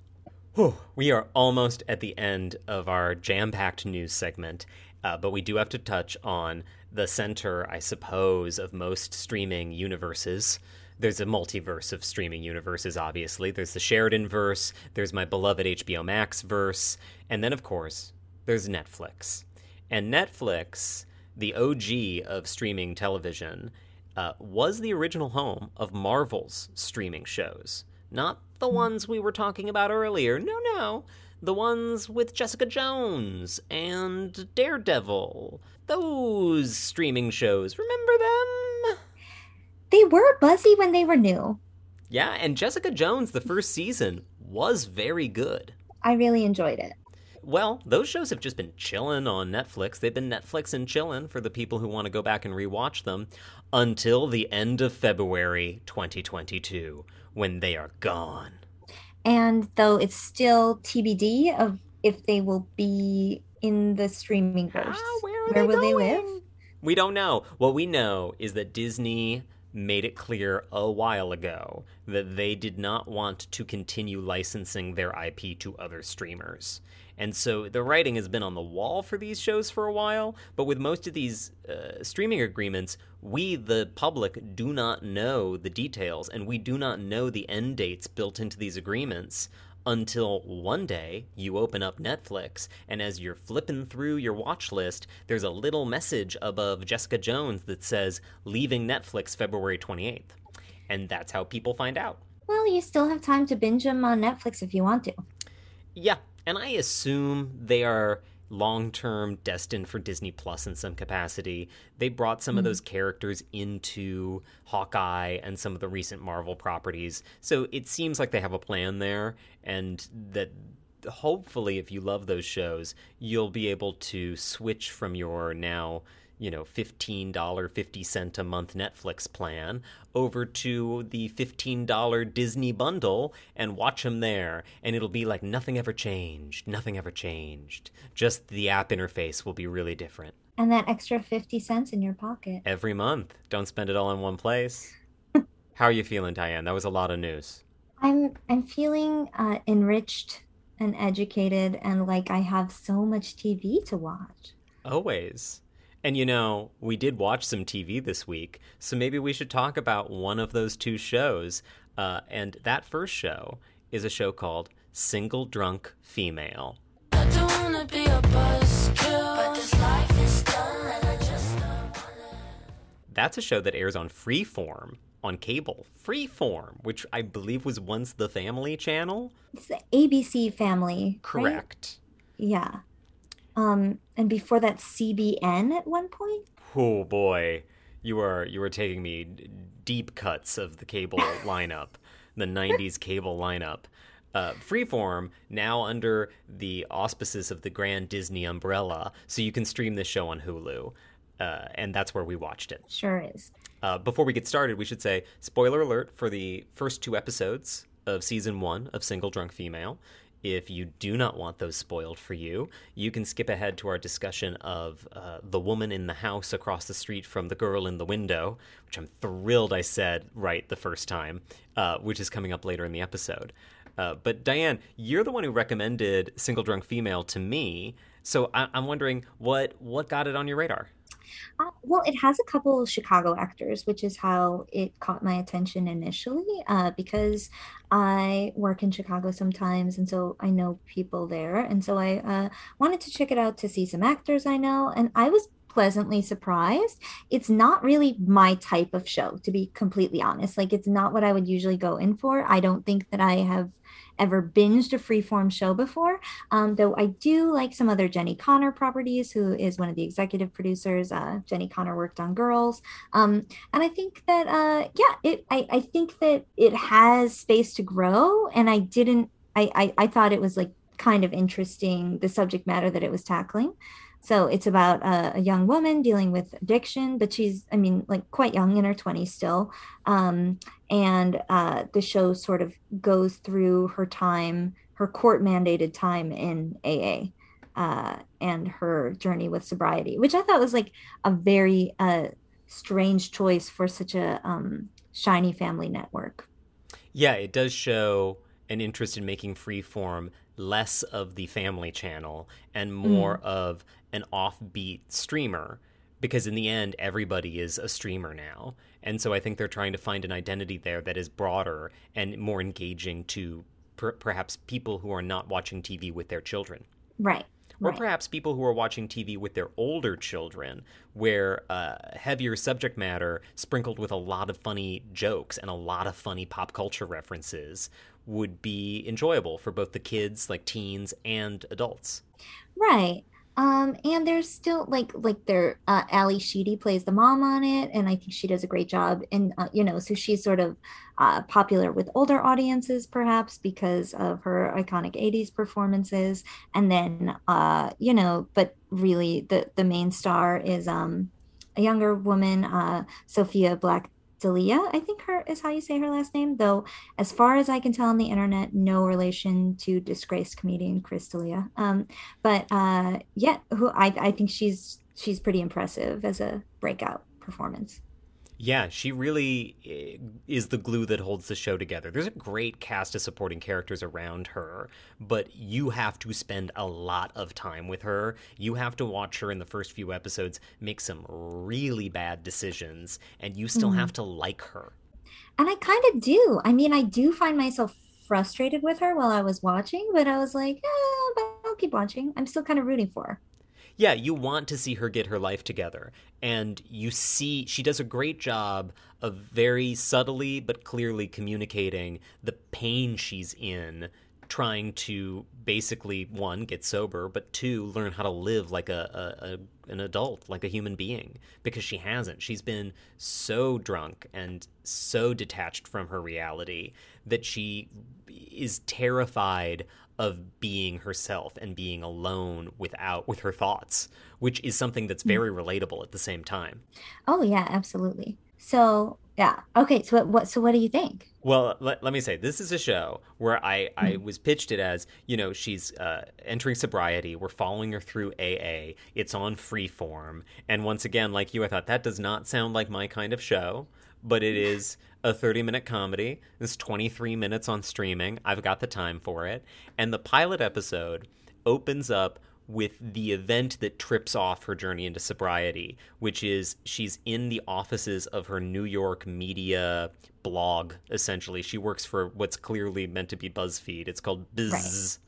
Whew, we are almost at the end of our jam-packed news segment, uh, but we do have to touch on the center, I suppose, of most streaming universes. There's a multiverse of streaming universes, obviously. There's the Sheridan verse, there's my beloved H B O Max verse, and then, of course, there's Netflix. And Netflix, the O G of streaming television, uh, was the original home of Marvel's streaming shows. Not the ones we were talking about earlier. No, no. The ones with Jessica Jones and Daredevil. Those streaming shows. Remember them? They were buzzy when they were new. Yeah, and Jessica Jones, the first season, was very good. I really enjoyed it. Well, those shows have just been chilling on Netflix. They've been Netflix and chilling for the people who want to go back and rewatch them until the end of February twenty twenty-two, when they are gone. And though it's still T B D of if they will be in the streaming verse. Ah, where are where they will going? They live? We don't know. What we know is that Disney made it clear a while ago that they did not want to continue licensing their I P to other streamers. And so the writing has been on the wall for these shows for a while, but with most of these uh, streaming agreements, we, the public, do not know the details, and we do not know the end dates built into these agreements until one day you open up Netflix, and as you're flipping through your watch list, there's a little message above Jessica Jones that says, leaving Netflix February twenty-eighth. And that's how people find out. Well, you still have time to binge them on Netflix if you want to. Yeah, and I assume they are long-term destined for Disney Plus in some capacity. They brought some mm-hmm. of those characters into Hawkeye and some of the recent Marvel properties. So it seems like they have a plan there, and that hopefully, if you love those shows, you'll be able to switch from your now, you know, fifteen dollars and fifty cents a month Netflix plan over to the fifteen dollars Disney bundle and watch them there. And it'll be like nothing ever changed, nothing ever changed. Just the app interface will be really different. And that extra fifty cents in your pocket. Every month. Don't spend it all in one place. How are you feeling, Diane? That was a lot of news. I'm I'm feeling uh, enriched and educated and like I have so much T V to watch. Always. And, you know, we did watch some T V this week, so maybe we should talk about one of those two shows. Uh, and that first show is a show called Single Drunk Female. I don't wanna be a buzzkill, but this life is dumb and I just don't wanna. That's a show that airs on Freeform, on cable. Freeform, which I believe was once the Family Channel. It's the A B C Family. Correct. Right? Yeah. Um, and before that, C B N at one point. Oh boy, you are you are taking me deep cuts of the cable lineup, the nineties cable lineup. Uh, Freeform, now under the auspices of the Grand Disney umbrella, so you can stream this show on Hulu, uh, and that's where we watched it. Sure is. Uh, before we get started, we should say spoiler alert for the first two episodes of season one of Single Drunk Female. If you do not want those spoiled for you, you can skip ahead to our discussion of uh, The Woman in the House Across the Street from the Girl in the Window, which I'm thrilled I said right the first time, uh, which is coming up later in the episode. Uh, but Diane, you're the one who recommended Single Drunk Female to me, so I- I'm wondering what what got it on your radar? Uh, well, it has a couple of Chicago actors, which is how it caught my attention initially, uh, because I work in Chicago sometimes, and so I know people there. And so I uh, wanted to check it out to see some actors I know, and I was pleasantly surprised. It's not really my type of show, to be completely honest. Like, it's not what I would usually go in for. I don't think that I have ever binged a Freeform show before, um, though I do like some other Jenni Konner properties, who is one of the executive producers. Uh, Jenni Konner worked on Girls. Um, and I think that, uh, yeah, it. I, I think that it has space to grow. And I didn't, I, I, I thought it was like kind of interesting, the subject matter that it was tackling. So it's about a, a young woman dealing with addiction, but she's, I mean, like quite young, in her twenties still. Um, and uh, the show sort of goes through her time, her court mandated time in A A uh, and her journey with sobriety, which I thought was like a very uh, strange choice for such a um, shiny family network. Yeah, it does show an interest in making Freeform less of the Family Channel and more mm. of an offbeat streamer, because in the end, everybody is a streamer now. And so I think they're trying to find an identity there that is broader and more engaging to per- perhaps people who are not watching T V with their children. Right. Or right. Perhaps people who are watching T V with their older children, where uh, heavier subject matter sprinkled with a lot of funny jokes and a lot of funny pop culture references would be enjoyable for both the kids, like teens, and adults. Right. Um, and there's still like like their uh, Ali Sheedy plays the mom on it, and I think she does a great job. And uh, you know, so she's sort of uh, popular with older audiences, perhaps because of her iconic eighties performances. And then uh, you know, but really the the main star is um, a younger woman, uh, Sophia Black. Dalia, I think her is how you say her last name, though, as far as I can tell on the internet, no relation to disgraced comedian Chris D'Elia. Um, but uh, yeah, who I, I think she's she's pretty impressive as a breakout performance. Yeah, she really is the glue that holds the show together. There's a great cast of supporting characters around her, but you have to spend a lot of time with her. You have to watch her in the first few episodes make some really bad decisions, and you still mm-hmm. have to like her. And I kind of do. I mean, I do find myself frustrated with her while I was watching, but I was like, yeah, but I'll keep watching. I'm still kind of rooting for her. Yeah, you want to see her get her life together, and you see she does a great job of very subtly but clearly communicating the pain she's in, trying to basically, one, get sober, but two, learn how to live like a, a, a an adult, like a human being, because she hasn't. She's been so drunk and so detached from her reality that she is terrified of being herself and being alone without with her thoughts, which is something that's very relatable at the same time. Oh, yeah, absolutely. So, yeah. Okay, so what, what so what do you think? Well, let, let me say, this is a show where I, I was pitched it as, you know, she's uh, entering sobriety. We're following her through A A. It's on Freeform. And once again, like you, I thought, that does not sound like my kind of show, but it is a thirty-minute comedy. It's twenty-three minutes on streaming. I've got the time for it. And the pilot episode opens up with the event that trips off her journey into sobriety, which is she's in the offices of her New York media blog, essentially. She works for what's clearly meant to be BuzzFeed. It's called Biz.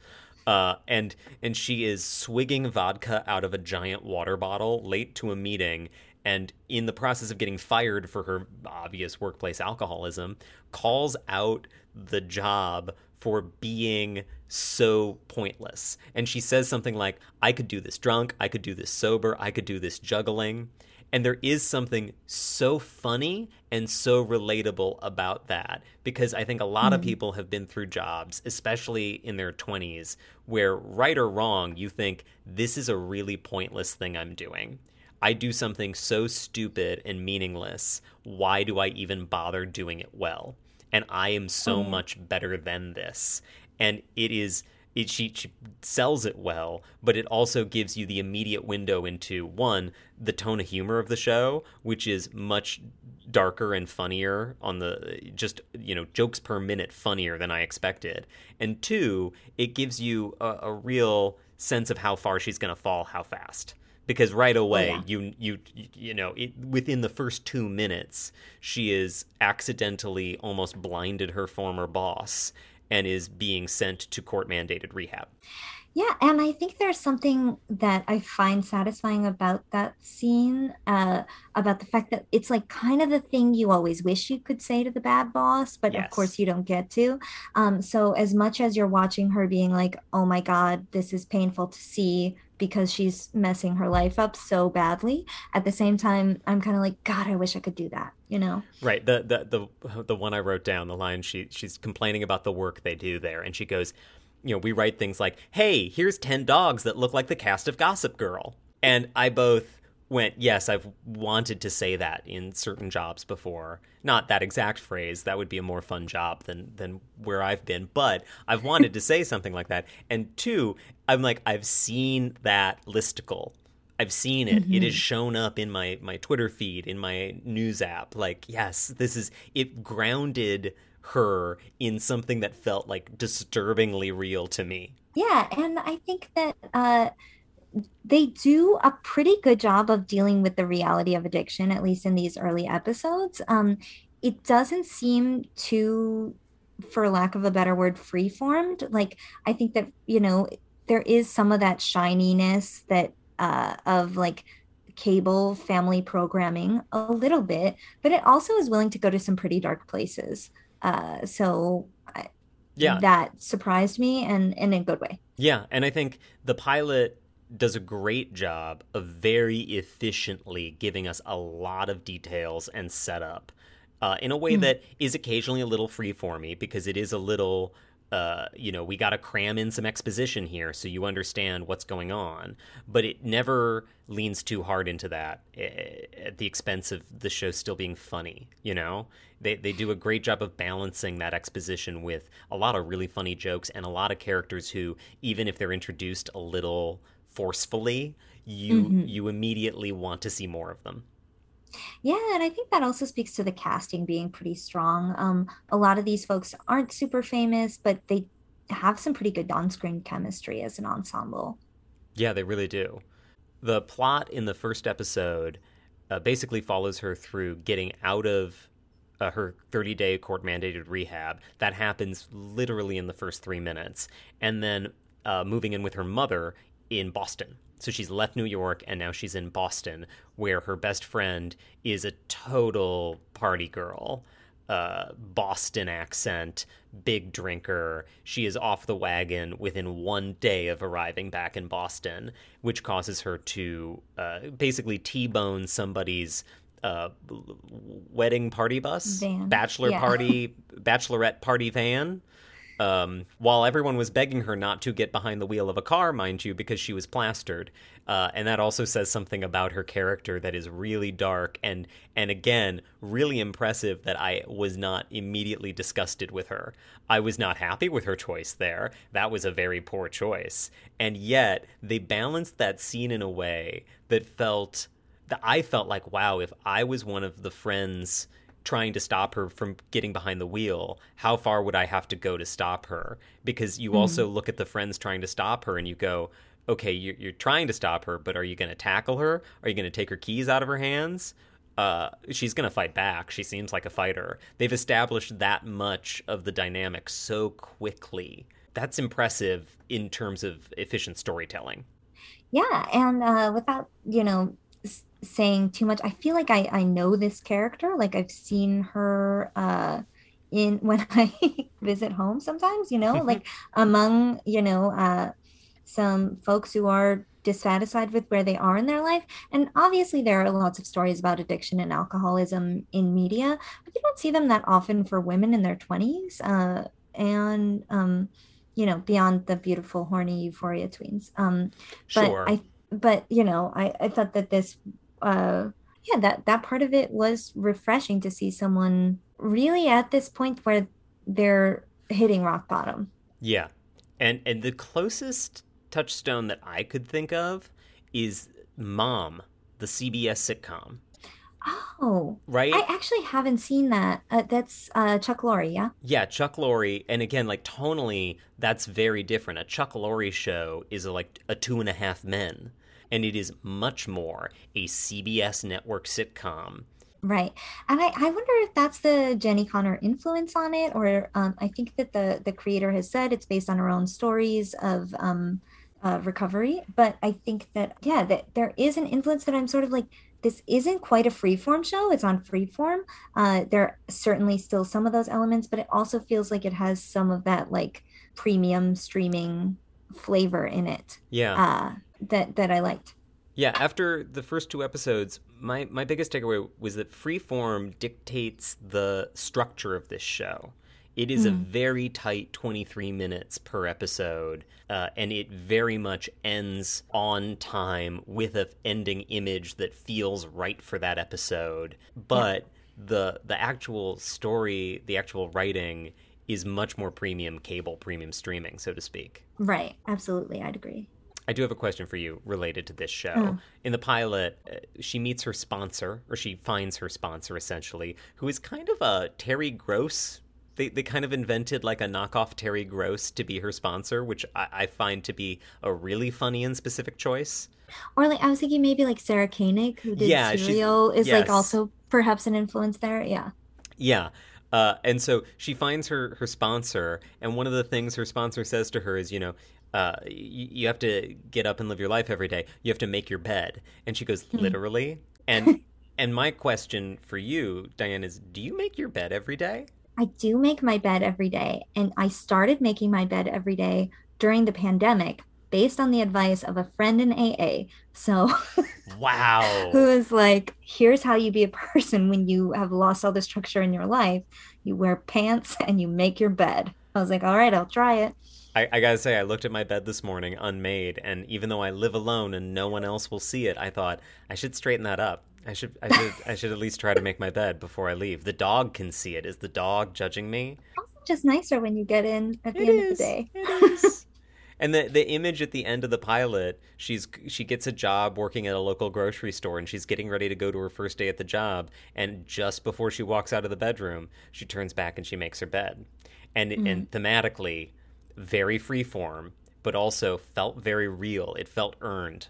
Right. Uh, and and she is swigging vodka out of a giant water bottle late to a meeting, and in the process of getting fired for her obvious workplace alcoholism, calls out the job for being so pointless. And she says something like, I could do this drunk, I could do this sober, I could do this juggling. And there is something so funny and so relatable about that, because I think a lot mm-hmm. of people have been through jobs, especially in their twenties, where right or wrong, you think, this is a really pointless thing I'm doing. I do something so stupid and meaningless. Why do I even bother doing it well? And I am so much better than this. And it is, it, she, she sells it well, but it also gives you the immediate window into, one, the tone of humor of the show, which is much darker and funnier on the, just, you know, jokes per minute funnier than I expected. And two, it gives you a, a real sense of how far she's going to fall, how fast. Because right away, oh, yeah. you you you know, it, within the first two minutes, she is accidentally almost blinded her former boss and is being sent to court-mandated rehab. Yeah, and I think there's something that I find satisfying about that scene, uh, about the fact that it's like kind of the thing you always wish you could say to the bad boss, but yes. of course you don't get to. Um, so as much as you're watching her being like, oh my God, this is painful to see, because she's messing her life up so badly. At the same time, I'm kind of like, God, I wish I could do that, you know? Right. The the the the one I wrote down, the line, she she's complaining about the work they do there. And she goes, you know, we write things like, hey, here's ten dogs that look like the cast of Gossip Girl. And I both went, yes, I've wanted to say that in certain jobs before. Not that exact phrase. That would be a more fun job than than where I've been. But I've wanted to say something like that. And two, I'm like, I've seen that listicle. I've seen it. Mm-hmm. It has shown up in my, my Twitter feed, in my news app. Like, yes, this is it grounded her in something that felt like disturbingly real to me. Yeah. And I think that uh, they do a pretty good job of dealing with the reality of addiction, at least in these early episodes. Um, it doesn't seem too, for lack of a better word, free-formed. Like, I think that, you know, there is some of that shininess that uh, of like cable family programming a little bit, but it also is willing to go to some pretty dark places. Uh, so I, yeah, that surprised me and, and in a good way. Yeah. And I think the pilot does a great job of very efficiently giving us a lot of details and setup uh, in a way mm-hmm. that is occasionally a little free-formy, because it is a little... Uh, you know, we got to cram in some exposition here so you understand what's going on. But it never leans too hard into that at the expense of the show still being funny, you know? They they do a great job of balancing that exposition with a lot of really funny jokes and a lot of characters who, even if they're introduced a little forcefully, you mm-hmm. you immediately want to see more of them. Yeah, and I think that also speaks to the casting being pretty strong. Um, a lot of these folks aren't super famous, but they have some pretty good on-screen chemistry as an ensemble. Yeah, they really do. The plot in the first episode uh, basically follows her through getting out of uh, her thirty-day court-mandated rehab. That happens literally in the first three minutes. And then uh, moving in with her mother in Boston. So she's left New York, and now she's in Boston, where her best friend is a total party girl, uh, Boston accent, big drinker. She is off the wagon within one day of arriving back in Boston, which causes her to uh, basically T-bone somebody's uh, wedding party bus, van. bachelor yeah. party, bachelorette party van. um, while everyone was begging her not to get behind the wheel of a car, mind you, because she was plastered. Uh, and that also says something about her character that is really dark and, and again, really impressive that I was not immediately disgusted with her. I was not happy with her choice there. That was a very poor choice. And yet, they balanced that scene in a way that felt, that I felt like, wow, if I was one of the friends trying to stop her from getting behind the wheel, how far would I have to go to stop her? Because you mm-hmm. also look at the friends trying to stop her and you go, okay, you're, you're trying to stop her, but are you going to tackle her? Are you going to take her keys out of her hands? Uh, she's going to fight back. She seems like a fighter. They've established that much of the dynamic so quickly. That's impressive in terms of efficient storytelling. Yeah, and uh, without, you know, s- saying too much, I feel like I, I know this character. Like, I've seen her uh, in when I visit home sometimes, you know, like among, you know, uh, some folks who are dissatisfied with where they are in their life. And obviously there are lots of stories about addiction and alcoholism in media, but you don't see them that often for women in their twenties. Uh, and, um, you know, beyond the beautiful, horny Euphoria tweens. Um, but sure. I, but, you know, I, I thought that this, uh, yeah, that, that part of it was refreshing to see someone really at this point where they're hitting rock bottom. Yeah. And, and the closest touchstone that I could think of is Mom, the C B S sitcom. Oh, right. I actually haven't seen that. Uh, that's uh, Chuck Lorre, yeah? Yeah, Chuck Lorre. And again, like tonally, that's very different. A Chuck Lorre show is a, like a Two and a Half Men, and it is much more a C B S network sitcom. Right. And I, I wonder if that's the Jenni Konner influence on it, or um, I think that the, the creator has said it's based on her own stories of um, uh, recovery. But I think that, yeah, that there is an influence that I'm sort of like, this isn't quite a Freeform show. It's on Freeform. Uh, there are certainly still some of those elements, but it also feels like it has some of that like premium streaming flavor in it. Yeah. Uh, that, that I liked. Yeah, after the first two episodes, my, my biggest takeaway was that Freeform dictates the structure of this show. It is mm. a very tight twenty-three minutes per episode, uh, and it very much ends on time with an ending image that feels right for that episode. But yeah. the the actual story, the actual writing is much more premium cable, premium streaming, so to speak. Right, absolutely, I'd agree. I do have a question for you related to this show. Mm. In the pilot, uh, she meets her sponsor, or she finds her sponsor, essentially, who is kind of a Terry Gross. They they kind of invented like a knockoff Terry Gross to be her sponsor, which I, I find to be a really funny and specific choice. Or like I was thinking maybe like Sarah Koenig, who did yeah, Serial, is yes. like also perhaps an influence there. Yeah. Yeah. Uh, and so she finds her, her sponsor, and one of the things her sponsor says to her is, you know, Uh, you, you have to get up and live your life every day. You have to make your bed. And she goes, literally? And and my question for you, Diane, is do you make your bed every day? I do make my bed every day. And I started making my bed every day during the pandemic based on the advice of a friend in A A. So wow. Who is like, here's how you be a person when you have lost all the structure in your life. You wear pants and you make your bed. I was like, all right, I'll try it. I, I gotta say, I looked at my bed this morning unmade, and even though I live alone and no one else will see it, I thought I should straighten that up. I should, I should, I should at least try to make my bed before I leave. The dog can see it. Is the dog judging me? Also, just nicer when you get in at the it end is, of the day. It is. And the the image at the end of the pilot, she's she gets a job working at a local grocery store, and she's getting ready to go to her first day at the job. And just before she walks out of the bedroom, she turns back and she makes her bed. And mm-hmm. and thematically. Very Freeform, but also felt very real. It felt earned.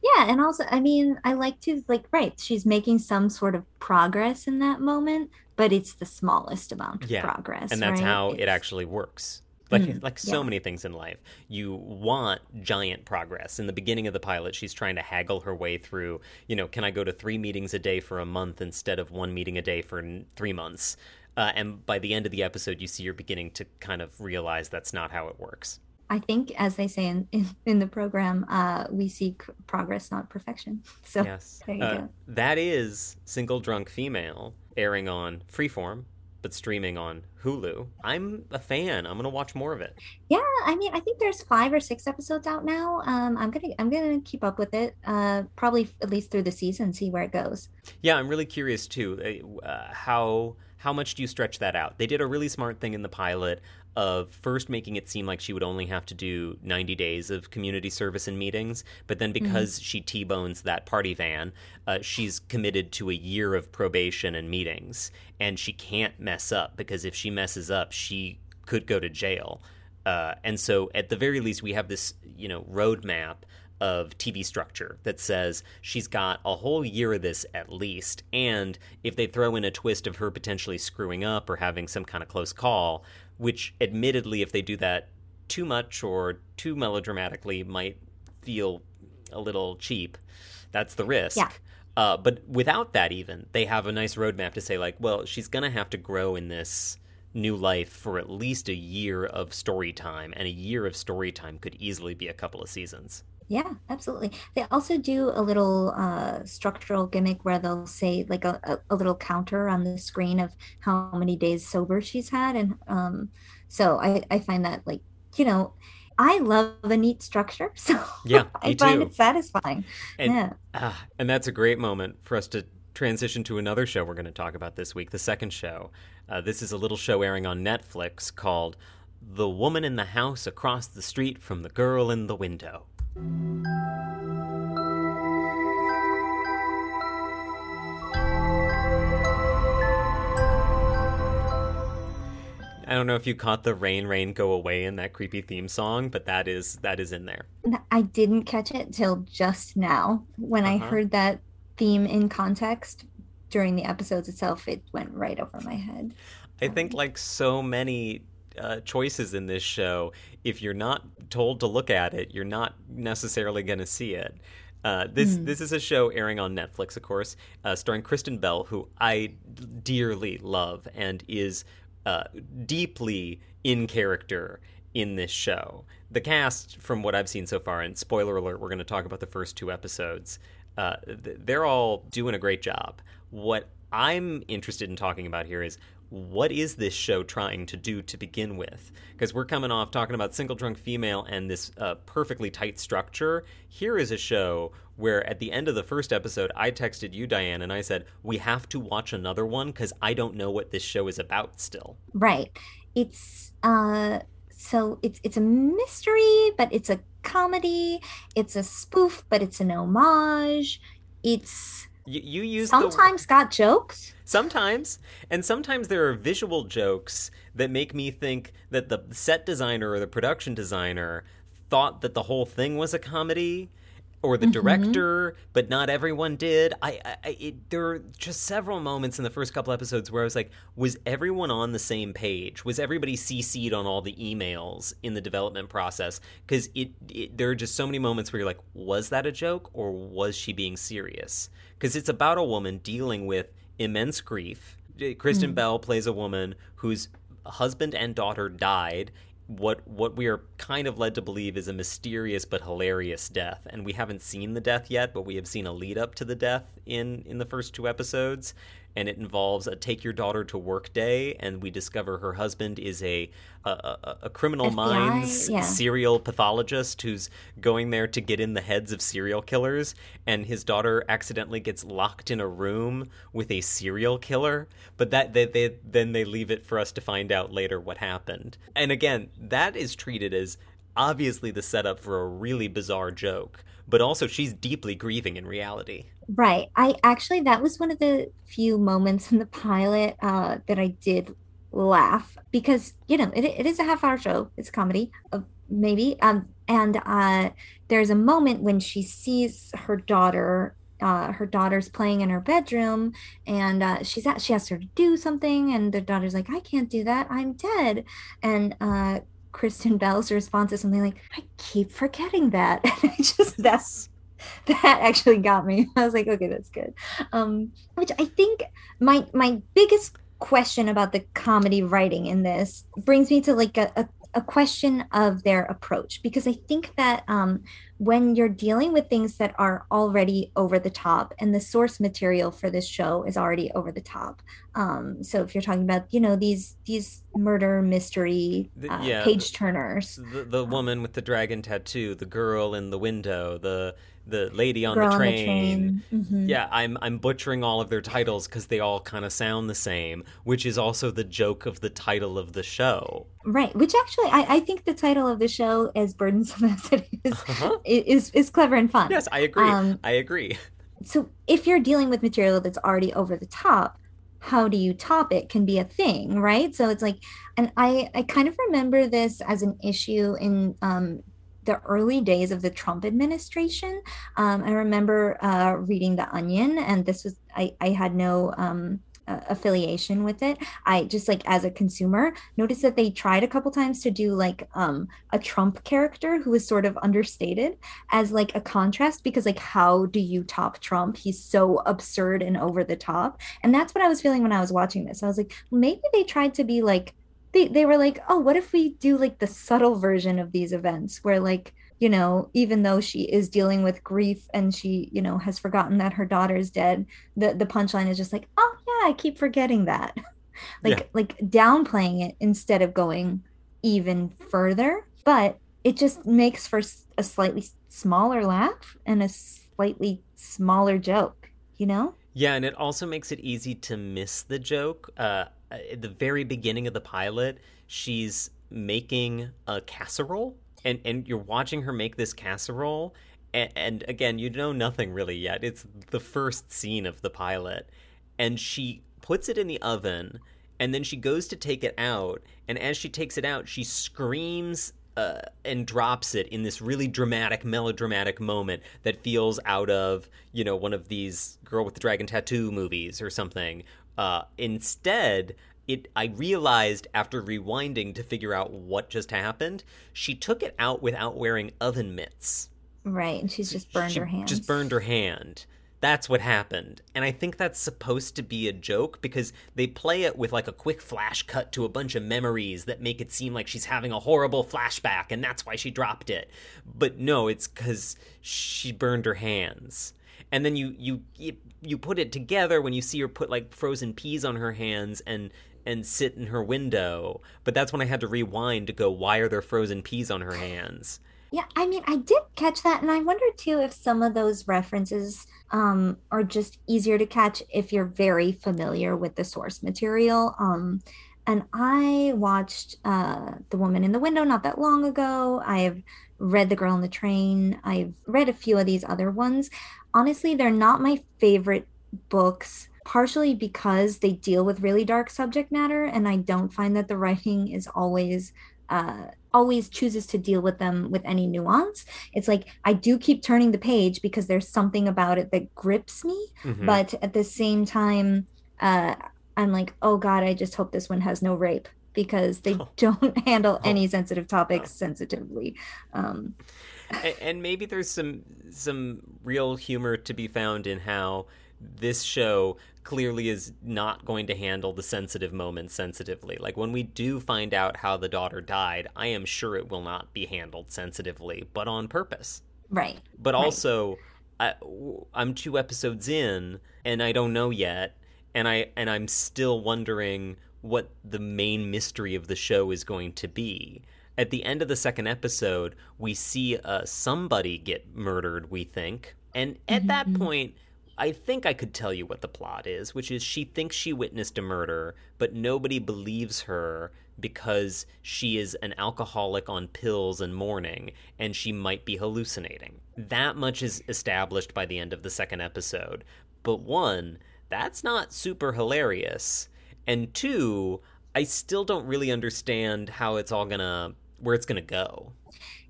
Yeah, and also, I mean, I like to, like, right, she's making some sort of progress in that moment, but it's the smallest amount of yeah. progress. And that's right? how it's... it actually works. Like, mm, like so yeah. many things in life, you want giant progress. In the beginning of the pilot, she's trying to haggle her way through, you know, can I go to three meetings a day for a month instead of one meeting a day for three months? Uh, and by the end of the episode, you see you're beginning to kind of realize that's not how it works. I think, as they say in, in, in the program, uh, we seek progress, not perfection. So yes. there you uh, go. That is Single Drunk Female, airing on Freeform but streaming on Hulu. I'm a fan. I'm gonna watch more of it. Yeah, I mean, I think there's five or six episodes out now. Um, I'm gonna I'm gonna keep up with it, uh, probably at least through the season, see where it goes. Yeah, I'm really curious too. Uh, how how much do you stretch that out? They did a really smart thing in the pilot of first making it seem like she would only have to do ninety days of community service and meetings, but then because mm-hmm. she T-bones that party van, uh, she's committed to a year of probation and meetings, and she can't mess up, because if she messes up, she could go to jail. Uh, and so at the very least, we have this, you know, roadmap of T V structure that says she's got a whole year of this at least, and if they throw in a twist of her potentially screwing up or having some kind of close call, which admittedly, if they do that too much or too melodramatically, might feel a little cheap. That's the risk. Yeah. Uh, but without that even, they have a nice roadmap to say, like, well, she's going to have to grow in this new life for at least a year of story time, and a year of story time could easily be a couple of seasons. Yeah, absolutely. They also do a little uh, structural gimmick where they'll say like a, a little counter on the screen of how many days sober she's had. And um, so I, I find that, like, you know, I love a neat structure. So yeah, I find too. it satisfying. And, yeah. uh, and that's a great moment for us to transition to another show we're going to talk about this week, the second show. Uh, this is a little show airing on Netflix called The Woman in the House Across the Street from the Girl in the Window. I don't know if you caught the rain, rain, go away in that creepy theme song, but that is that is in there. I didn't catch it till just now. When uh-huh. I heard that theme in context during the episodes itself, it went right over my head. I think like so many Uh, choices in this show, if you're not told to look at it, you're not necessarily going to see it. Uh, this mm. this is a show airing on Netflix, of course, uh, starring Kristen Bell, who I dearly love and is uh, deeply in character in this show. The cast, from what I've seen so far, and spoiler alert, we're going to talk about the first two episodes, uh, they're all doing a great job. What I'm interested in talking about here is, what is this show trying to do to begin with? Because we're coming off talking about Single Drunk Female and this uh, perfectly tight structure. Here is a show where at the end of the first episode, I texted you, Diane, and I said, we have to watch another one because I don't know what this show is about still. Right. It's uh, so it's it's a mystery, but it's a comedy. It's a spoof, but it's an homage. It's... You, you use sometimes the, got jokes sometimes and sometimes there are visual jokes that make me think that the set designer or the production designer thought that the whole thing was a comedy, or the mm-hmm. director, but not everyone did. I, I it, there were just several moments in the first couple episodes where I was like, was everyone on the same page? Was everybody C C'd on all the emails in the development process? Because it, it there are just so many moments where you're like, was that a joke or was she being serious? Because it's about a woman dealing with immense grief. Kristen mm. Bell plays a woman whose husband and daughter died. What what we are kind of led to believe is a mysterious but hilarious death. And we haven't seen the death yet, but we have seen a lead up to the death in, in the first two episodes. And it involves a take your daughter to work day. And we discover her husband is a a, a, a criminal F B I, minds yeah. serial pathologist who's going there to get in the heads of serial killers. And his daughter accidentally gets locked in a room with a serial killer. But that they, they then they leave it for us to find out later what happened. And again, that is treated as obviously the setup for a really bizarre joke, but also she's deeply grieving in reality. Right. I actually, that was one of the few moments in the pilot uh, that I did laugh because, you know, it, it is a half hour show. It's comedy, uh, maybe. Um, and uh, there's a moment when she sees her daughter, uh, her daughter's playing in her bedroom, and uh, she's at, she asks her to do something, and the daughter's like, I can't do that. I'm dead. And uh, Kristen Bell's response is something like, I keep forgetting that. And I just, that's, that actually got me. I was like, okay, that's good. Um, which I think my my biggest question about the comedy writing in this brings me to like a, a a question of their approach, because I think that um, when you're dealing with things that are already over the top, and the source material for this show is already over the top. Um, so if you're talking about, you know, these these murder mystery uh, the, yeah, page turners, the, the woman with the dragon tattoo, the girl in the window, the the lady on, the, on train. the train. Mm-hmm. Yeah, I'm I'm butchering all of their titles because they all kind of sound the same, which is also the joke of the title of the show. Right, which actually I, I think the title of the show, as burdensome as it is, uh-huh. is, is clever and fun. Yes, I agree. Um, I agree. So if you're dealing with material that's already over the top, how do you top it can be a thing, right? So it's like, and I, I kind of remember this as an issue in um, the early days of the Trump administration. Um, I remember uh, reading The Onion, and this was, I, I had no um, uh, affiliation with it. I just, like, as a consumer, noticed that they tried a couple times to do like um, a Trump character who was sort of understated as like a contrast, because like, how do you top Trump? He's so absurd and over the top. And that's what I was feeling when I was watching this. I was like, maybe they tried to be like, They they were like, oh, what if we do like the subtle version of these events where, like, you know, even though she is dealing with grief and she, you know, has forgotten that her daughter's dead, the, the punchline is just like, oh, yeah, I keep forgetting that. like yeah. like downplaying it instead of going even further. But it just makes for a slightly smaller laugh and a slightly smaller joke, you know? Yeah, and it also makes it easy to miss the joke. Uh At the very beginning of the pilot, she's making a casserole, and, and you're watching her make this casserole, and, and again, you know nothing really yet. It's the first scene of the pilot, and she puts it in the oven, and then she goes to take it out, and as she takes it out, she screams uh, and drops it in this really dramatic, melodramatic moment that feels out of, you know, one of these Girl with the Dragon Tattoo movies or something. Uh, instead, it I realized after rewinding to figure out what just happened, she took it out without wearing oven mitts. Right, and she's just burned she her hand. Just burned her hand. That's what happened. And I think that's supposed to be a joke because they play it with like a quick flash cut to a bunch of memories that make it seem like she's having a horrible flashback and that's why she dropped it. But no, it's because she burned her hands. And then you, you you put it together when you see her put like frozen peas on her hands and and sit in her window. But that's when I had to rewind to go, why are there frozen peas on her hands? Yeah, I mean, I did catch that. And I wonder, too, if some of those references um, are just easier to catch if you're very familiar with the source material. Um, and I watched uh, The Woman in the Window not that long ago. I've read The Girl on the Train. I've read a few of these other ones. Honestly, they're not my favorite books, partially because they deal with really dark subject matter, and I don't find that the writing is always, uh, always chooses to deal with them with any nuance. It's like, I do keep turning the page because there's something about it that grips me, mm-hmm. but at the same time, uh, I'm like, oh God, I just hope this one has no rape, because they oh. don't handle oh. any sensitive topics oh. sensitively. Um, and maybe there's some some real humor to be found in how this show clearly is not going to handle the sensitive moments sensitively. Like, when we do find out how the daughter died, I am sure it will not be handled sensitively, but on purpose. Right. But also, right. I, I'm two episodes in, and I don't know yet, and I and I'm still wondering what the main mystery of the show is going to be. At the end of the second episode, we see uh, somebody get murdered, we think. And at mm-hmm. that point, I think I could tell you what the plot is, which is she thinks she witnessed a murder, but nobody believes her because she is an alcoholic on pills and mourning, and she might be hallucinating. That much is established by the end of the second episode. But one, that's not super hilarious. And two, I still don't really understand how it's all gonna... where it's going to go.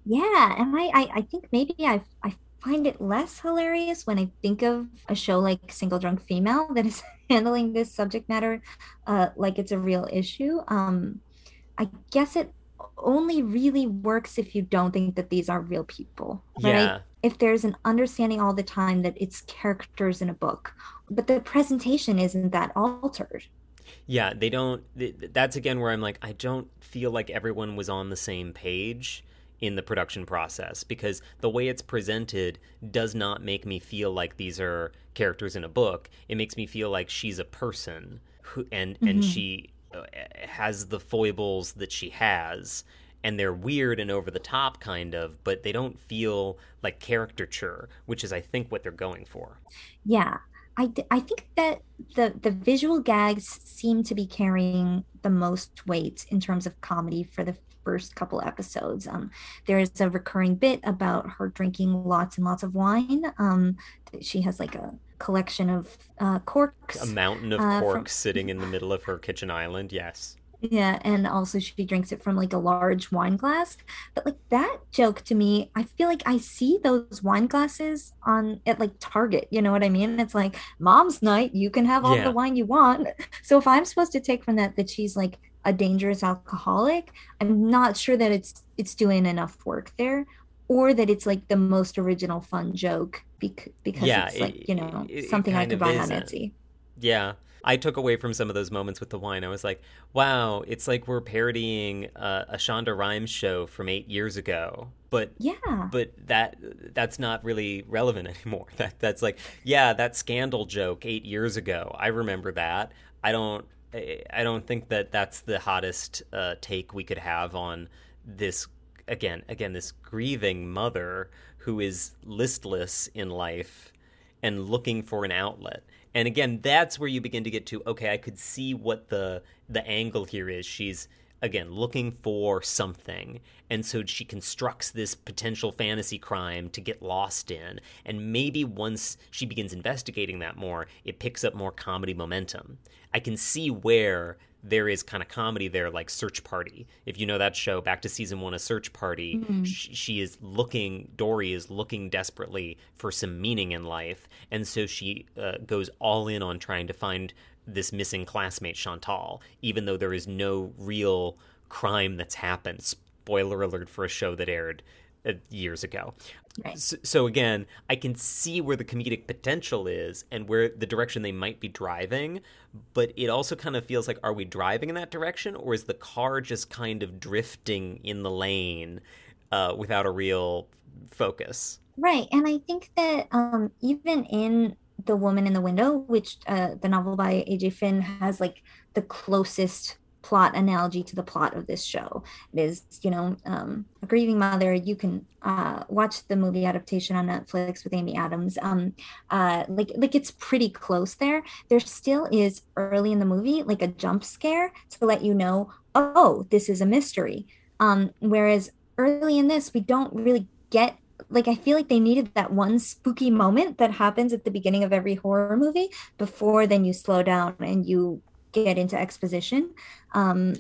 Yeah, and I, I, I think maybe I, I find it less hilarious when I think of a show like Single Drunk Female that is handling this subject matter uh, like it's a real issue. Um, I guess it only really works if you don't think that these are real people. Right? Yeah. If there's an understanding all the time that it's characters in a book, but the presentation isn't that altered. Yeah, they don't. That's again where I'm like, I don't feel like everyone was on the same page in the production process, because the way it's presented does not make me feel like these are characters in a book. It makes me feel like she's a person who, and mm-hmm. and she has the foibles that she has, and they're weird and over the top kind of, but they don't feel like caricature, which is, I think, what they're going for. Yeah. I, th- I think that the, the visual gags seem to be carrying the most weight in terms of comedy for the first couple episodes. Um, there's a recurring bit about her drinking lots and lots of wine. Um, she has like a collection of uh, corks. A mountain of uh, corks from... sitting in the middle of her kitchen island, yes. Yeah, and also she drinks it from, like, a large wine glass. But, like, that joke to me, I feel like I see those wine glasses on at, like, Target. You know what I mean? It's like, mom's night, you can have all yeah. the wine you want. So if I'm supposed to take from that that she's, like, a dangerous alcoholic, I'm not sure that it's it's doing enough work there, or that it's, like, the most original fun joke bec- because yeah, it's, it, like, you know, it, something it I could buy on Etsy. Yeah. I took away from some of those moments with the wine. I was like, wow, it's like we're parodying uh, a Shonda Rhimes show from eight years ago. But yeah, but that that's not really relevant anymore. That That's like, yeah, that scandal joke eight years ago. I remember that. I don't I don't think that that's the hottest uh, take we could have on this, again, again, this grieving mother who is listless in life and looking for an outlet. And again, that's where you begin to get to, okay, I could see what the the angle here is. She's, again, looking for something. And so she constructs this potential fantasy crime to get lost in. And maybe once she begins investigating that more, it picks up more comedy momentum. I can see where there is kind of comedy there, like Search Party. If you know that show, back to season one of Search Party, mm-hmm. she, she is looking, Dory is looking desperately for some meaning in life. And so she uh, goes all in on trying to find this missing classmate, Chantal, even though there is no real crime that's happened. Spoiler alert for a show that aired uh, years ago. Right. So, so again, I can see where the comedic potential is and where the direction they might be driving, but it also kind of feels like, are we driving in that direction, or is the car just kind of drifting in the lane uh, without a real focus? Right, and I think that um, even in The Woman in the Window, which uh, the novel by A J Finn has like the closest plot analogy to the plot of this show. It is, you know, um, a grieving mother. You can uh, watch the movie adaptation on Netflix with Amy Adams. Um, uh, like, like it's pretty close there. There still is early in the movie, like a jump scare to let you know, oh, this is a mystery. Um, whereas early in this, we don't really get, like, I feel like they needed that one spooky moment that happens at the beginning of every horror movie before then you slow down and you get into exposition. Um,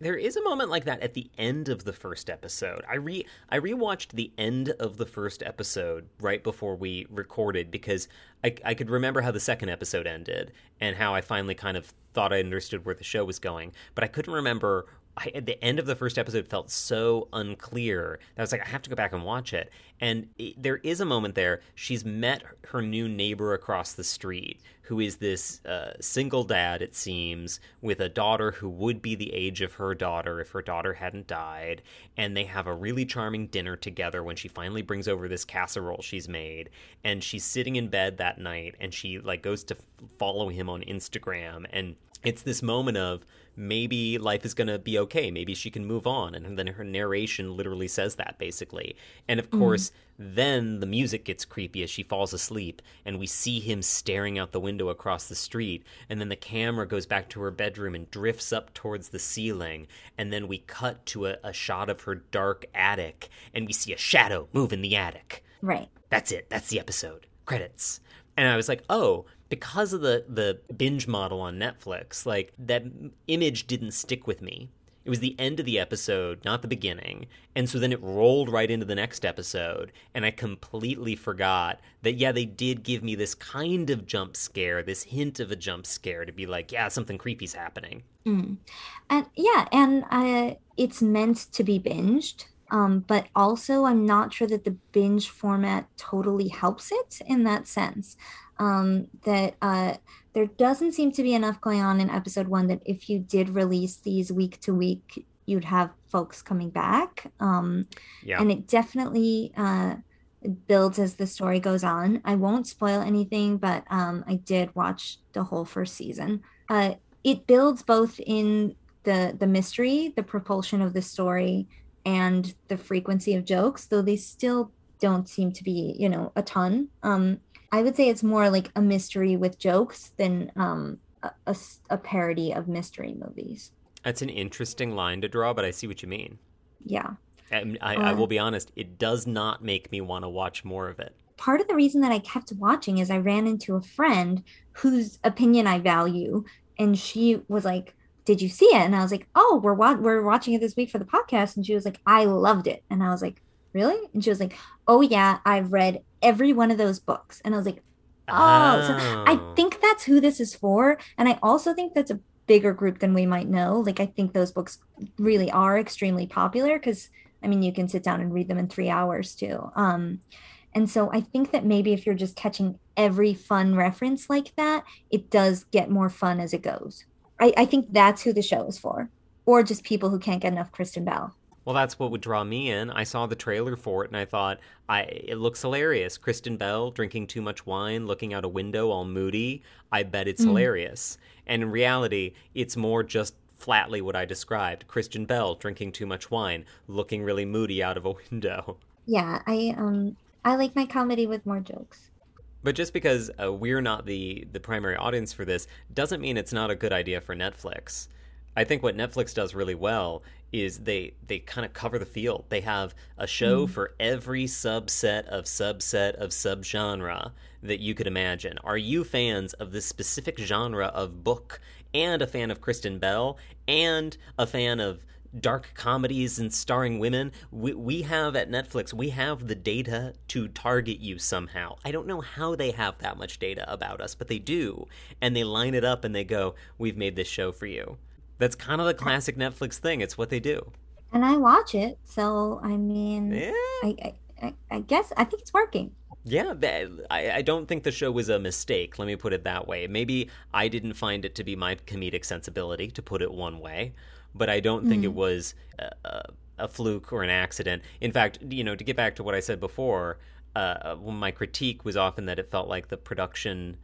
there is a moment like that at the end of the first episode. I re I rewatched the end of the first episode right before we recorded, because I, I could remember how the second episode ended and how I finally kind of thought I understood where the show was going, but I couldn't remember. I, at the end of the first episode felt so unclear that I was like, I have to go back and watch it. And it, there is a moment there. She's met her new neighbor across the street, who is this uh, single dad, it seems, with a daughter who would be the age of her daughter if her daughter hadn't died. And they have a really charming dinner together when she finally brings over this casserole she's made. And she's sitting in bed that night, and she like goes to follow him on Instagram. And it's this moment of, maybe life is going to be okay. Maybe she can move on. And then her narration literally says that, basically. And, of mm-hmm. course, then the music gets creepy as she falls asleep. And we see him staring out the window across the street. And then the camera goes back to her bedroom and drifts up towards the ceiling. And then we cut to a, a shot of her dark attic. And we see a shadow move in the attic. Right. That's it. That's the episode. Credits. And I was like, oh, because of the, the binge model on Netflix, like, that image didn't stick with me. It was the end of the episode, not the beginning. And so then it rolled right into the next episode, and I completely forgot that, yeah, they did give me this kind of jump scare, this hint of a jump scare to be like, yeah, something creepy's happening. Mm. And yeah, and uh, it's meant to be binged. Um, but also, I'm not sure that the binge format totally helps it in that sense. um, that uh, there doesn't seem to be enough going on in episode one that if you did release these week to week, you'd have folks coming back. Um, yeah. And it definitely uh, builds as the story goes on. I won't spoil anything, but um, I did watch the whole first season. Uh, it builds both in the the mystery, the propulsion of the story, and the frequency of jokes, though they still don't seem to be, you know, a ton. Um, I would say it's more like a mystery with jokes than um, a, a, a parody of mystery movies. That's an interesting line to draw, but I see what you mean. Yeah. And I, uh, I will be honest, it does not make me want to watch more of it. Part of the reason that I kept watching is I ran into a friend whose opinion I value, and she was like, did you see it? And I was like, oh, we're wa- we're watching it this week for the podcast. And she was like, I loved it. And I was like, really? And she was like, oh, yeah, I've read every one of those books. And I was like, oh. oh. So I think that's who this is for. And I also think that's a bigger group than we might know. Like, I think those books really are extremely popular because, I mean, you can sit down and read them in three hours, too. Um, and so I think that maybe if you're just catching every fun reference like that, it does get more fun as it goes. I, I think that's who the show is for, or just people who can't get enough Kristen Bell. Well, that's what would draw me in. I saw the trailer for it, and I thought, I it looks hilarious. Kristen Bell drinking too much wine, looking out a window all moody. I bet it's mm. hilarious. And in reality, it's more just flatly what I described. Kristen Bell drinking too much wine, looking really moody out of a window. Yeah, I um I like my comedy with more jokes. But just because uh, we're not the, the primary audience for this doesn't mean it's not a good idea for Netflix. I think what Netflix does really well is they, they kind of cover the field. They have a show mm. for every subset of subset of subgenre that you could imagine. Are you fans of this specific genre of book and a fan of Kristen Bell and a fan of dark comedies and starring women? We we have at Netflix, we have the data to target you somehow. I don't know how they have that much data about us, but they do, and they line it up and they go, we've made this show for you. That's kind of the classic Netflix thing. It's what they do. And I watch it, so I mean, yeah. I, I, I guess I think it's working. Yeah, I, I don't think the show was a mistake. Let me put it that way. Maybe I didn't find it to be my comedic sensibility, to put it one way, but I don't think mm. it was a, a fluke or an accident. In fact, you know, to get back to what I said before, uh, my critique was often that it felt like the production,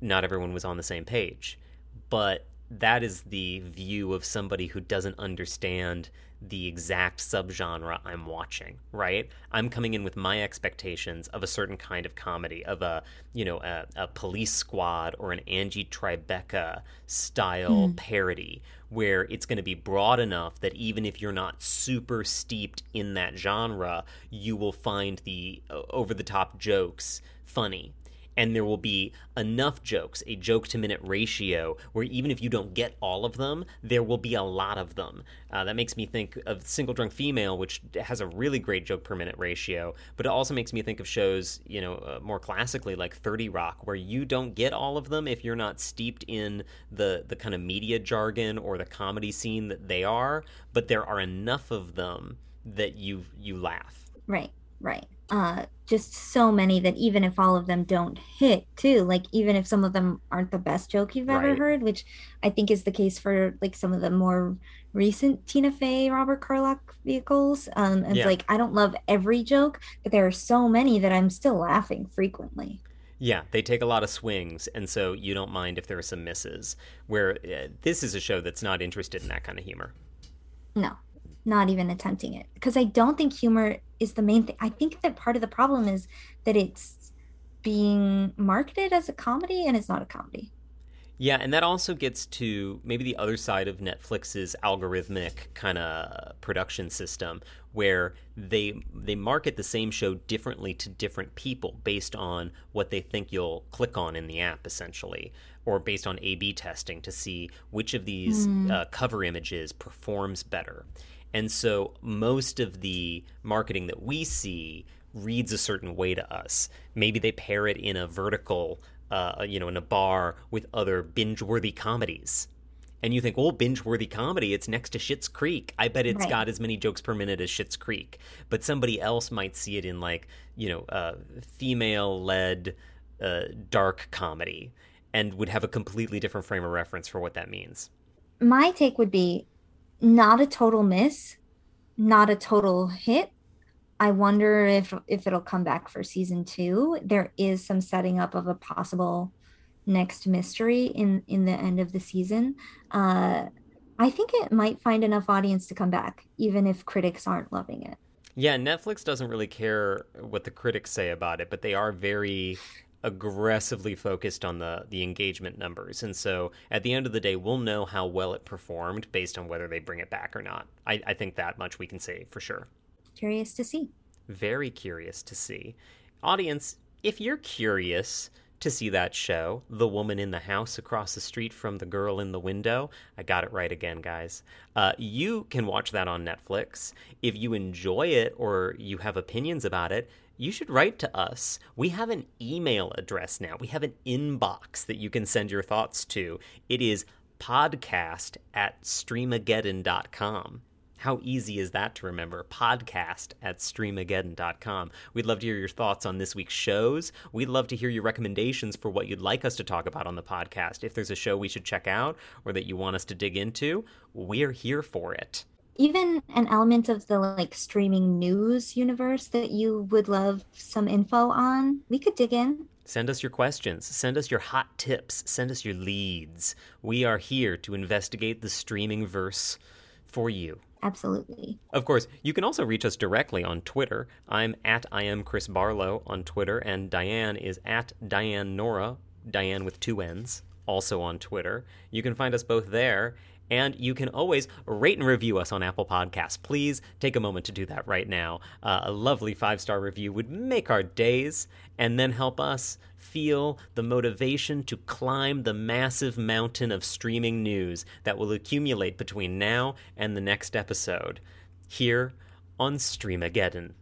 not everyone was on the same page. But that is the view of somebody who doesn't understand the exact subgenre I'm watching, right? I'm coming in with my expectations of a certain kind of comedy, of a, you know, a, a Police Squad or an Angie Tribeca style mm. parody, where it's going to be broad enough that even if you're not super steeped in that genre, you will find the over-the-top jokes funny. And there will be enough jokes, a joke-to-minute ratio, where even if you don't get all of them, there will be a lot of them. Uh, that makes me think of Single Drunk Female, which has a really great joke-per-minute ratio, but it also makes me think of shows, you know, uh, more classically, like thirty rock, where you don't get all of them if you're not steeped in the, the kind of media jargon or the comedy scene that they are, but there are enough of them that you you laugh. Right, right. Uh, just so many that even if all of them don't hit too, like even if some of them aren't the best joke you've ever right. heard, which I think is the case for like some of the more recent Tina Fey, Robert Carlock vehicles. Um, and yeah. like, I don't love every joke, but there are so many that I'm still laughing frequently. Yeah, they take a lot of swings, and so you don't mind if there are some misses, where uh, this is a show that's not interested in that kind of humor. No. Not even attempting it, because I don't think humor is the main thing. I think that part of the problem is that it's being marketed as a comedy, and it's not a comedy. Yeah, and that also gets to maybe the other side of Netflix's algorithmic kind of production system, where they they market the same show differently to different people based on what they think you'll click on in the app, essentially, or based on A B testing to see which of these mm. uh, cover images performs better. And so most of the marketing that we see reads a certain way to us. Maybe they pair it in a vertical, uh, you know, in a bar with other binge-worthy comedies. And you think, oh, binge-worthy comedy, it's next to Schitt's Creek. I bet it's right. got as many jokes per minute as Schitt's Creek. But somebody else might see it in, like, you know, uh, female-led uh, dark comedy and would have a completely different frame of reference for what that means. My take would be not a total miss, not a total hit. I wonder if, if it'll come back for season two. There is some setting up of a possible next mystery in, in the end of the season. Uh, I think it might find enough audience to come back, even if critics aren't loving it. Yeah, Netflix doesn't really care what the critics say about it, but they are very aggressively focused on the, the engagement numbers. And so at the end of the day, we'll know how well it performed based on whether they bring it back or not. I, I think that much we can say for sure. Curious to see. Very curious to see. Audience, if you're curious to see that show, The Woman in the House Across the Street from the Girl in the Window, I got it right again, guys. Uh, you can watch that on Netflix. If you enjoy it or you have opinions about it, you should write to us. We have an email address now. We have an inbox that you can send your thoughts to. It is podcast at streamageddon dot com. How easy is that to remember? Podcast at streamageddon dot com. We'd love to hear your thoughts on this week's shows. We'd love to hear your recommendations for what you'd like us to talk about on the podcast. If there's a show we should check out or that you want us to dig into, we're here for it. Even an element of the like streaming news universe that you would love some info on, we could dig in. Send us your questions. Send us your hot tips. Send us your leads. We are here to investigate the streaming verse for you. Absolutely. Of course, you can also reach us directly on Twitter. I'm at I am Chris Barlow on Twitter, and Diane is at Diane Nora, Diane with two N's, also on Twitter. You can find us both there, and you can always rate and review us on Apple Podcasts. Please take a moment to do that right now. Uh, a lovely five-star review would make our days and then help us feel the motivation to climb the massive mountain of streaming news that will accumulate between now and the next episode here on Streamageddon.